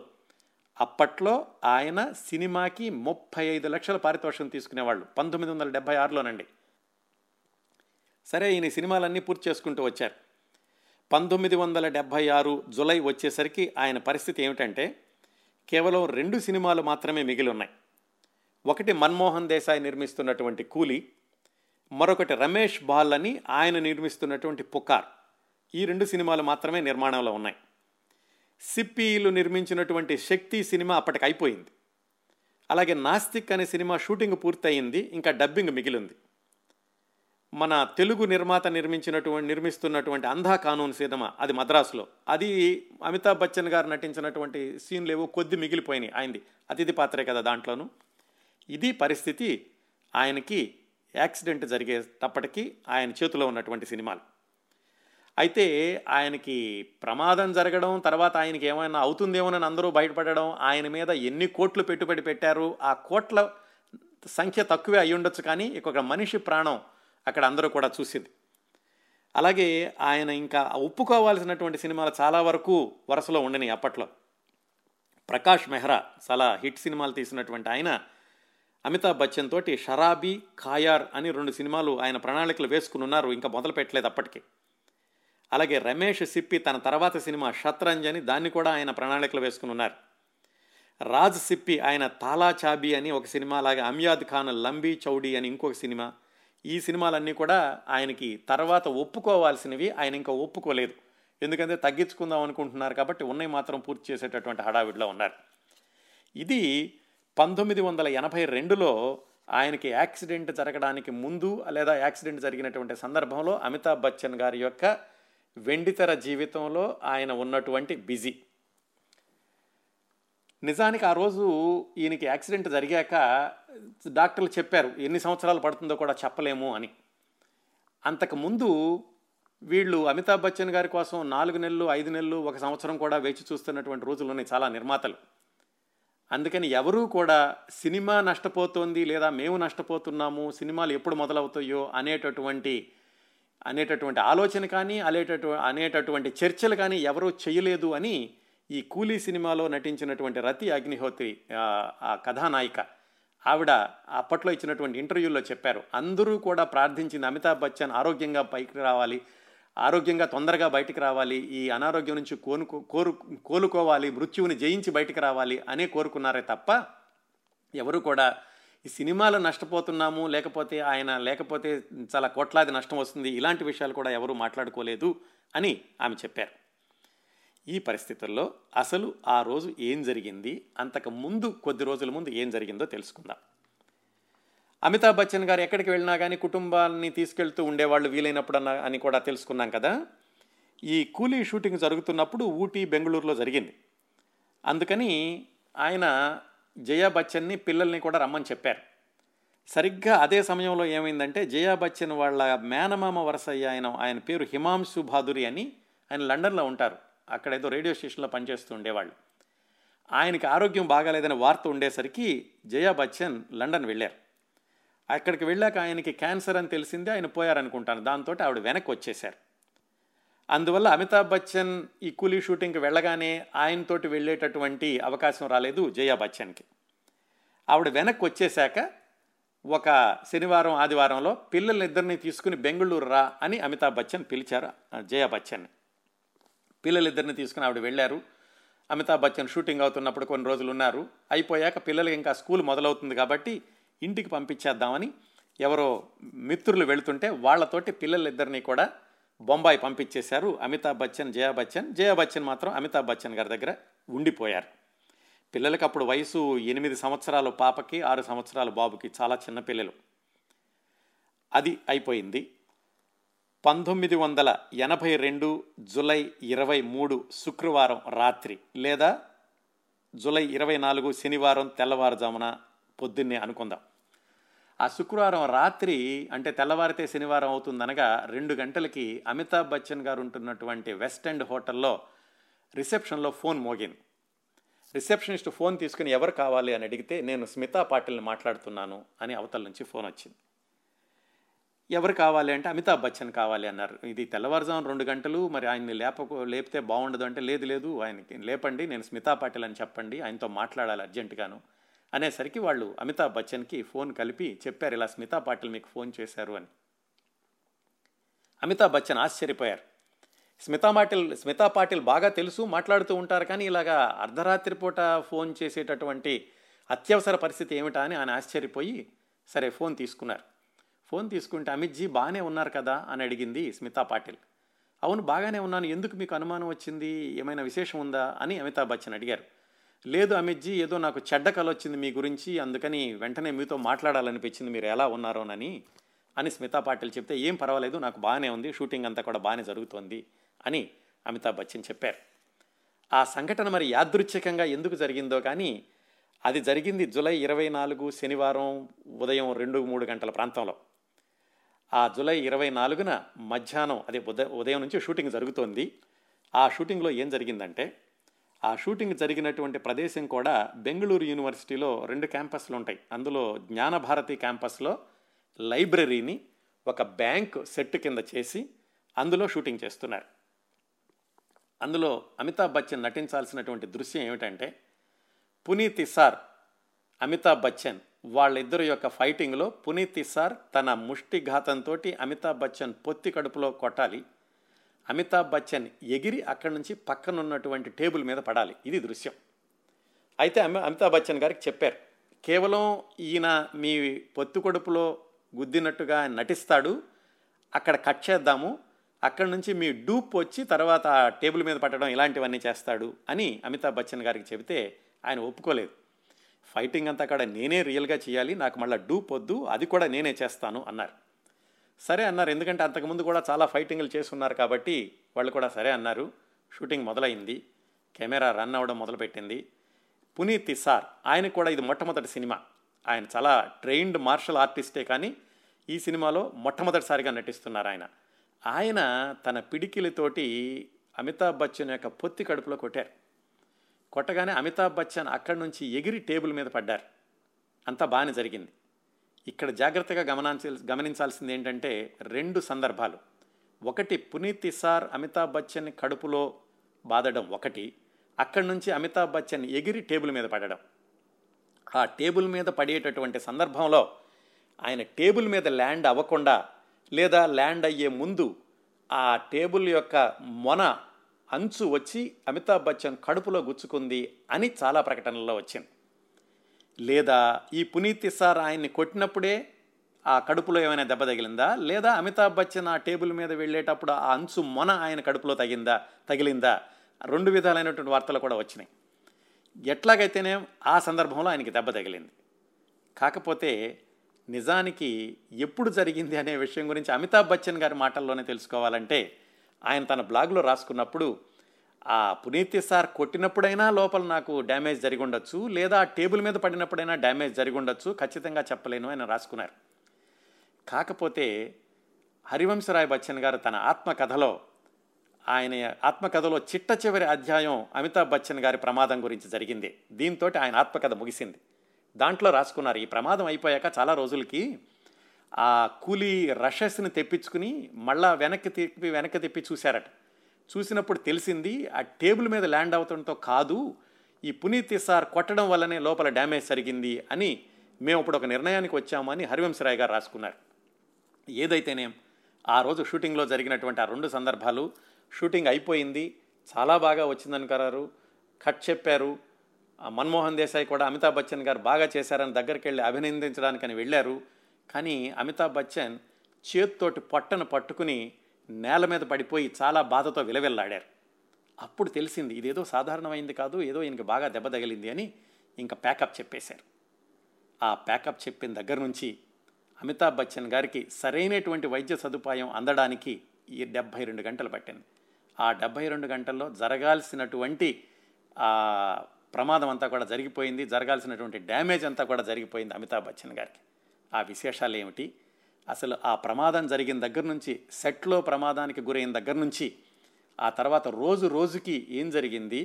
అప్పట్లో ఆయన సినిమాకి 35 లక్షల పారితోషికం తీసుకునేవాళ్ళు, 1976లోనండి. సరే, ఈయన సినిమాలన్నీ పూర్తి చేసుకుంటూ వచ్చారు. 1976 జూలై వచ్చేసరికి ఆయన పరిస్థితి ఏమిటంటే, కేవలం 2 సినిమాలు మాత్రమే మిగిలి ఉన్నాయి. ఒకటి మన్మోహన్ దేశాయ్ నిర్మిస్తున్నటువంటి కూలీ, మరొకటి రమేష్ బాల్ అని ఆయన నిర్మిస్తున్నటువంటి పుకార్. ఈ 2 సినిమాలు మాత్రమే నిర్మాణంలో ఉన్నాయి. సిప్పీలు నిర్మించినటువంటి శక్తి సినిమా అప్పటికి అయిపోయింది. అలాగే నాస్తిక్ అనే సినిమా షూటింగ్ పూర్తయింది, ఇంకా డబ్బింగ్ మిగిలింది. మన తెలుగు నిర్మాత నిర్మిస్తున్నటువంటి అంధా కానూన్ సినిమా, అది మద్రాసులో, అది అమితాబ్ బచ్చన్ గారు నటించినటువంటి సీన్లు ఏవో కొద్ది మిగిలిపోయినాయి, ఆయనది అతిథి పాత్రే కదా దాంట్లోనూ. ఇది పరిస్థితి. ఆయనకి యాక్సిడెంట్ జరిగేటప్పటికీ ఆయన చేతిలో ఉన్నటువంటి సినిమాలు. అయితే ఆయనకి ప్రమాదం జరగడం, తర్వాత ఆయనకి ఏమైనా అవుతుందేమోనని అందరూ బయటపడడం, ఆయన మీద ఎన్ని కోట్లు పెట్టుబడి పెట్టారు, ఆ కోట్ల సంఖ్య తక్కువే అయి ఉండొచ్చు, కానీ ఒక మనిషి ప్రాణం అక్కడ అందరూ కూడా చూసింది. అలాగే ఆయన ఇంకా ఒప్పుకోవాల్సినటువంటి సినిమాలు చాలా వరకు వరుసలో ఉండని అప్పట్లో. ప్రకాష్ మెహ్రా చాలా హిట్ సినిమాలు తీసినటువంటి ఆయన అమితాబ్ బచ్చన్ తోటి షరాబీ, ఖాయార్ అని 2 సినిమాలు ఆయన ప్రణాళికలు వేసుకుని ఉన్నారు, ఇంకా మొదలు పెట్టలేదు అప్పటికి. అలాగే రమేష్ సిప్పి తన తర్వాత సినిమా షత్రంజ్ అని, దాన్ని కూడా ఆయన ప్రణాళికలు వేసుకుని ఉన్నారు. రాజ్ సిప్పి ఆయన తాలా చాబీ అని ఒక సినిమా, అలాగే అమియాద్ ఖాన్ లంబీ చౌడీ అని ఇంకొక సినిమా, ఈ సినిమాలన్నీ కూడా ఆయనకి తర్వాత ఒప్పుకోవాల్సినవి. ఆయన ఇంకా ఒప్పుకోలేదు, ఎందుకంటే తగ్గించుకుందాం అనుకుంటున్నారు కాబట్టి ఉన్నాయి మాత్రం పూర్తి చేసేటటువంటి హడావిడిలో ఉన్నారు. ఇది 1982లో ఆయనకి యాక్సిడెంట్ జరగడానికి ముందు లేదా యాక్సిడెంట్ జరిగినటువంటి సందర్భంలో అమితాబ్ బచ్చన్ గారి యొక్క వెండితెర జీవితంలో ఆయన ఉన్నటువంటి బిజీ. నిజానికి ఆ రోజు ఈయనకి యాక్సిడెంట్ జరిగాక డాక్టర్లు చెప్పారు ఎన్ని సంవత్సరాలు పడుతుందో కూడా చెప్పలేము అని. అంతకుముందు వీళ్ళు అమితాబ్ బచ్చన్ గారి కోసం 4 నెలలు 5 నెలలు 1 సంవత్సరం కూడా వేచి చూస్తున్నటువంటి రోజుల్లోనే చాలా నిర్మాతలు. అందుకని ఎవరూ కూడా సినిమా నష్టపోతోంది లేదా మేము నష్టపోతున్నాము, సినిమాలు ఎప్పుడు మొదలవుతాయో అనేటటువంటి ఆలోచన కానీ అనేటటువంటి చర్చలు కానీ ఎవరూ చేయలేదు అని ఈ కూలీ సినిమాలో నటించినటువంటి రతి అగ్నిహోత్రి, ఆ కథానాయిక, ఆవిడ అప్పట్లో ఇచ్చినటువంటి ఇంటర్వ్యూలో చెప్పారు, అందరూ కూడా ప్రార్థించింది అమితాబ్ బచ్చన్ ఆరోగ్యంగా పైకి రావాలి, ఆరోగ్యంగా తొందరగా బయటికి రావాలి, ఈ అనారోగ్యం నుంచి కోలుకోవాలి, మృత్యువుని జయించి బయటికి రావాలి అనే కోరుకున్నారే తప్ప ఎవరు కూడా ఈ సినిమాలో నష్టపోతున్నాము, లేకపోతే ఆయన లేకపోతే చాలా కోట్లాది నష్టం వస్తుంది, ఇలాంటి విషయాలు కూడా ఎవరూ మాట్లాడుకోలేదు అని ఆమె చెప్పారు. ఈ పరిస్థితుల్లో అసలు ఆ రోజు ఏం జరిగింది, అంతకు ముందు కొద్ది రోజుల ముందు ఏం జరిగిందో తెలుసుకుందాం. అమితాబ్ బచ్చన్ గారు ఎక్కడికి వెళ్ళినా కానీ కుటుంబాన్ని తీసుకెళ్తూ ఉండేవాళ్ళు వీలైనప్పుడన్నా అని కూడా తెలుసుకున్నాం కదా. ఈ కూలీ షూటింగ్ జరుగుతున్నప్పుడు ఊటీ, బెంగళూరులో జరిగింది. అందుకని ఆయన జయా బచ్చన్ని, పిల్లల్ని కూడా రమ్మని చెప్పారు. సరిగ్గా అదే సమయంలో ఏమైందంటే, జయా బచ్చన్ వాళ్ళ మేనమామ వరసయ్య, ఆయన పేరు హిమాంశు బహదూరి అని, ఆయన లండన్లో ఉంటారు. అక్కడ ఏదో రేడియో స్టేషన్లో పనిచేస్తూ ఉండేవాళ్ళు. ఆయనకి ఆరోగ్యం బాగాలేదనే వార్త ఉండేసరికి జయా బచ్చన్ లండన్ వెళ్ళారు. అక్కడికి వెళ్ళాక ఆయనకి క్యాన్సర్ అని తెలిసింది, ఆయన పోయారనుకుంటాను. దాంతో ఆవిడ వెనక్కి వచ్చేశారు. అందువల్ల అమితాబ్ బచ్చన్ ఈ కూలీ షూటింగ్కి వెళ్ళగానే ఆయనతోటి వెళ్ళేటటువంటి అవకాశం రాలేదు జయా బచ్చన్కి. ఆవిడ వెనక్కి వచ్చేశాక ఒక శనివారం ఆదివారంలో పిల్లలిద్దరిని తీసుకుని బెంగళూరు రా అని అమితాబ్ బచ్చన్ పిలిచారు జయా బచ్చన్. పిల్లలిద్దరిని తీసుకుని ఆవిడ వెళ్ళారు. అమితాబ్ బచ్చన్ షూటింగ్ అవుతున్నప్పుడు కొన్ని రోజులు ఉన్నారు. అయిపోయాక పిల్లలకి ఇంకా స్కూల్ మొదలవుతుంది కాబట్టి ఇంటికి పంపించేద్దామని ఎవరో మిత్రులు వెళుతుంటే వాళ్ళతోటి పిల్లలిద్దరినీ కూడా బొంబాయి పంపించేశారు అమితాబ్ బచ్చన్, జయా బచ్చన్. జయా బచ్చన్ మాత్రం అమితాబ్ బచ్చన్ గారి దగ్గర ఉండిపోయారు. పిల్లలకి అప్పుడు వయసు 8 సంవత్సరాలు పాపకి, 6 సంవత్సరాలు బాబుకి, చాలా చిన్న పిల్లలు. అది అయిపోయింది. 1982 జూలై 23 శుక్రవారం రాత్రి, లేదా జూలై 24 శనివారం తెల్లవారుజామున పొద్దున్నే అనుకుందాం. ఆ శుక్రవారం రాత్రి, అంటే తెల్లవారితే శనివారం అవుతుందనగా 2 గంటలకి అమితాబ్ బచ్చన్ గారు ఉంటున్నటువంటి వెస్ట్ ఎండ్ హోటల్లో రిసెప్షన్లో ఫోన్ మోగింది. రిసెప్షనిస్ట్ ఫోన్ తీసుకుని ఎవరు కావాలి అని అడిగితే, నేను స్మితా పాటిల్ని మాట్లాడుతున్నాను అని అవతల నుంచి ఫోన్ వచ్చింది. ఎవరు కావాలి అంటే అమితాబ్ బచ్చన్ కావాలి అన్నారు. ఇది తెల్లవారుజాము 2 గంటలు, మరి ఆయన్ని లేపితే బాగుండదు అంటే, లేదు లేదు ఆయనకి లేపండి, నేను స్మితా పాటిల్ అని చెప్పండి, ఆయనతో మాట్లాడాలి అర్జెంటుగాను అనేసరికి వాళ్ళు అమితాబ్ బచ్చన్కి ఫోన్ కలిపి చెప్పారు, ఇలా స్మితా పాటిల్ మీకు ఫోన్ చేశారు అని. అమితాబ్ బచ్చన్ ఆశ్చర్యపోయారు. స్మితా పాటిల్ బాగా తెలుసు, మాట్లాడుతూ ఉంటారు, కానీ ఇలాగా అర్ధరాత్రి పూట ఫోన్ చేసేటటువంటి అత్యవసర పరిస్థితి ఏమిటా అని ఆయన ఆశ్చర్యపోయి సరే ఫోన్ తీసుకున్నారు. ఫోన్ తీసుకుంటే, అమిత్జీ బాగానే ఉన్నారు కదా అని అడిగింది స్మితా పాటిల్. అవును బాగానే ఉన్నాను, ఎందుకు మీకు అనుమానం వచ్చింది, ఏమైనా విశేషం ఉందా అని అమితాబ్ బచ్చన్ అడిగారు. లేదు అమిత్జీ, ఏదో నాకు చెడ్డ కల వచ్చింది మీ గురించి, అందుకని వెంటనే మీతో మాట్లాడాలనిపించింది, మీరు ఎలా ఉన్నారోనని అని స్మితా పాటిల్ చెప్తే, ఏం పర్వాలేదు నాకు బాగానే ఉంది, షూటింగ్ అంతా కూడా బాగానే జరుగుతోంది అని అమితాబ్ బచ్చన్ చెప్పారు. ఆ సంఘటన మరి యాదృచ్ఛికంగా ఎందుకు జరిగిందో కానీ అది జరిగింది జూలై 24 శనివారం ఉదయం 2-3 గంటల ప్రాంతంలో. ఆ జూలై 24న మధ్యాహ్నం, అదే ఉదయం నుంచి షూటింగ్ జరుగుతోంది. ఆ షూటింగ్లో ఏం జరిగిందంటే, ఆ షూటింగ్ జరిగినటువంటి ప్రదేశం కూడా బెంగళూరు యూనివర్సిటీలో 2 క్యాంపస్లు ఉంటాయి. అందులో జ్ఞానభారతి క్యాంపస్లో లైబ్రరీని ఒక బ్యాంక్ సెట్ కింద చేసి అందులో షూటింగ్ చేస్తున్నారు. అందులో అమితాబ్ బచ్చన్ నటించాల్సినటువంటి దృశ్యం ఏమిటంటే, పునీత్ సార్, అమితాబ్ బచ్చన్ వాళ్ళిద్దరు యొక్క ఫైటింగ్లో పునీత్ సార్ తన ముష్టి ఘాతంతో అమితాబ్ బచ్చన్ పొత్తి కడుపులో కొట్టాలి, అమితాబ్ బచ్చన్ ఎగిరి అక్కడి నుంచి పక్కనున్నటువంటి టేబుల్ మీద పడాలి. ఇది దృశ్యం. అయితే అమితాబ్ బచ్చన్ గారికి చెప్పారు, కేవలం ఈయన మీ పొత్తుకొడుపులో గుద్దినట్టుగా నటిస్తాడు, అక్కడ కట్ చేద్దాము, అక్కడి నుంచి మీ డూప్ వచ్చి తర్వాత టేబుల్ మీద పట్టడం ఇలాంటివన్నీ చేస్తాడు అని అమితాబ్ బచ్చన్ గారికి చెబితే ఆయన ఒప్పుకోలేదు. ఫైటింగ్ అంతా అక్కడ నేనే రియల్గా చేయాలి, నాకు మళ్ళీ డూప్ వద్దు, అది కూడా నేనే చేస్తాను అన్నారు. సరే అన్నారు, ఎందుకంటే అంతకుముందు కూడా చాలా ఫైటింగ్లు చేస్తున్నారు కాబట్టి వాళ్ళు కూడా సరే అన్నారు. షూటింగ్ మొదలైంది, కెమెరా రన్ అవ్వడం మొదలుపెట్టింది. పునీత్ సార్, ఆయన కూడా ఇది మొట్టమొదటి సినిమా. ఆయన చాలా ట్రైన్డ్ మార్షల్ ఆర్టిస్టే, కానీ ఈ సినిమాలో మొట్టమొదటిసారిగా నటిస్తున్నారు ఆయన. ఆయన తన పిడికిలితోటి అమితాబ్ బచ్చన్ యొక్క పొత్తి కడుపులో కొట్టారు. కొట్టగానే అమితాబ్ బచ్చన్ అక్కడి నుంచి ఎగిరి టేబుల్ మీద పడ్డారు. అంతా బాగానే జరిగింది. ఇక్కడ జాగ్రత్తగా గమనించాల్సింది ఏంటంటే 2 సందర్భాలు. ఒకటి, పునీత్ సార్ అమితాబ్ బచ్చన్ కడుపులో బాదడం ఒకటి, అక్కడి నుంచి అమితాబ్ బచ్చన్ ఎగిరి టేబుల్ మీద పడడం. ఆ టేబుల్ మీద పడేటటువంటి సందర్భంలో ఆయన టేబుల్ మీద ల్యాండ్ అవ్వకుండా, లేదా ల్యాండ్ అయ్యే ముందు ఆ టేబుల్ యొక్క మొన అంచు వచ్చి అమితాబ్ బచ్చన్ కడుపులో గుచ్చుకుంది అని చాలా ప్రకటనల్లో వచ్చింది. లేదా ఈ పునీత్ సార్ ఆయన్ని కొట్టినప్పుడే ఆ కడుపులో ఏమైనా దెబ్బ తగిలిందా, లేదా అమితాబ్ బచ్చన్ ఆ టేబుల్ మీద వెళ్ళేటప్పుడు ఆ అంచు మొన ఆయన కడుపులో తగిలిందా, రెండు విధాలైనటువంటి వార్తలు కూడా వచ్చినాయి. ఎట్లాగైతేనే ఆ సందర్భంలో ఆయనకి దెబ్బ తగిలింది. కాకపోతే నిజానికి ఎప్పుడు జరిగింది అనే విషయం గురించి అమితాబ్ బచ్చన్ గారి మాటల్లోనే తెలుసుకోవాలంటే, ఆయన తన బ్లాగ్లో రాసుకున్నప్పుడు ఆ పునీత్ సార్ కొట్టినప్పుడైనా లోపల నాకు డ్యామేజ్ జరిగి ఉండొచ్చు, లేదా ఆ టేబుల్ మీద పడినప్పుడైనా డ్యామేజ్ జరిగి ఉండొచ్చు, ఖచ్చితంగా చెప్పలేను అని రాసుకున్నారు. కాకపోతే హరివంశ్ రాయ్ బచ్చన్ గారు తన ఆత్మకథలో, ఆయన ఆత్మకథలో చిట్ట చివరి అధ్యాయం అమితాబ్ బచ్చన్ గారి ప్రమాదం గురించి జరిగింది. దీంతో ఆయన ఆత్మకథ ముగిసింది. దాంట్లో రాసుకున్నారు, ఈ ప్రమాదం అయిపోయాక చాలా రోజులకి ఆ కూలీ రషెస్ని తెప్పించుకుని మళ్ళా వెనక్కి తిప్పి చూశారట. చూసినప్పుడు తెలిసింది ఆ టేబుల్ మీద ల్యాండ్ అవటంతో కాదు, ఈ పునీత్ సార్ కొట్టడం వల్లనే లోపల డ్యామేజ్ జరిగింది అని మేము ఇప్పుడు ఒక నిర్ణయానికి వచ్చామని హరివంశ్ రాయ్ గారు రాసుకున్నారు. ఏదైతేనేం ఆ రోజు షూటింగ్లో జరిగినటువంటి ఆ రెండు సందర్భాలు, షూటింగ్ అయిపోయింది, చాలా బాగా వచ్చిందనుకరారు, కట్ చెప్పారు, మన్మోహన్ దేశాయ్ కూడా అమితాబ్ బచ్చన్ గారు బాగా చేశారని దగ్గరికి వెళ్ళి అభినందించడానికని వెళ్ళారు. కానీ అమితాబ్ బచ్చన్ చేతితోటి పొట్టను పట్టుకుని నేల మీద పడిపోయి చాలా బాధతో విలవిల్లాడారు. అప్పుడు తెలిసింది ఇదేదో సాధారణమైంది కాదు, ఏదో ఈయనకి బాగా దెబ్బ తగిలింది అని ఇంకా ప్యాకప్ చెప్పేశారు. ఆ ప్యాకప్ చెప్పిన దగ్గర నుంచి అమితాబ్ బచ్చన్ గారికి సరైనటువంటి వైద్య సదుపాయం అందడానికి 72 గంటలు పట్టింది. ఆ 72 గంటల్లో జరగాల్సినటువంటి ప్రమాదం అంతా కూడా జరిగిపోయింది, జరగాల్సినటువంటి డ్యామేజ్ అంతా కూడా జరిగిపోయింది అమితాబ్ బచ్చన్ గారికి. ఆ విశేషాలు ఏమిటి, అసలు ఆ ప్రమాదం జరిగిన దగ్గర నుంచి, సెట్లో ప్రమాదానికి గురైన దగ్గర నుంచి, ఆ తర్వాత రోజు రోజుకి ఏం జరిగింది,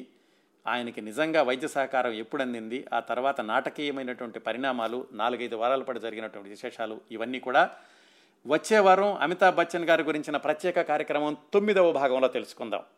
ఆయనకి నిజంగా వైద్య సహకారం ఎప్పుడు అందింది, ఆ తర్వాత నాటకీయమైనటువంటి పరిణామాలు, 4-5 వారాల పాటు జరిగినటువంటి విశేషాలు, ఇవన్నీ కూడా వచ్చే వారం అమితాబ్ బచ్చన్ గారి గురించిన ప్రత్యేక కార్యక్రమం 9వ భాగంలో తెలుసుకుందాం.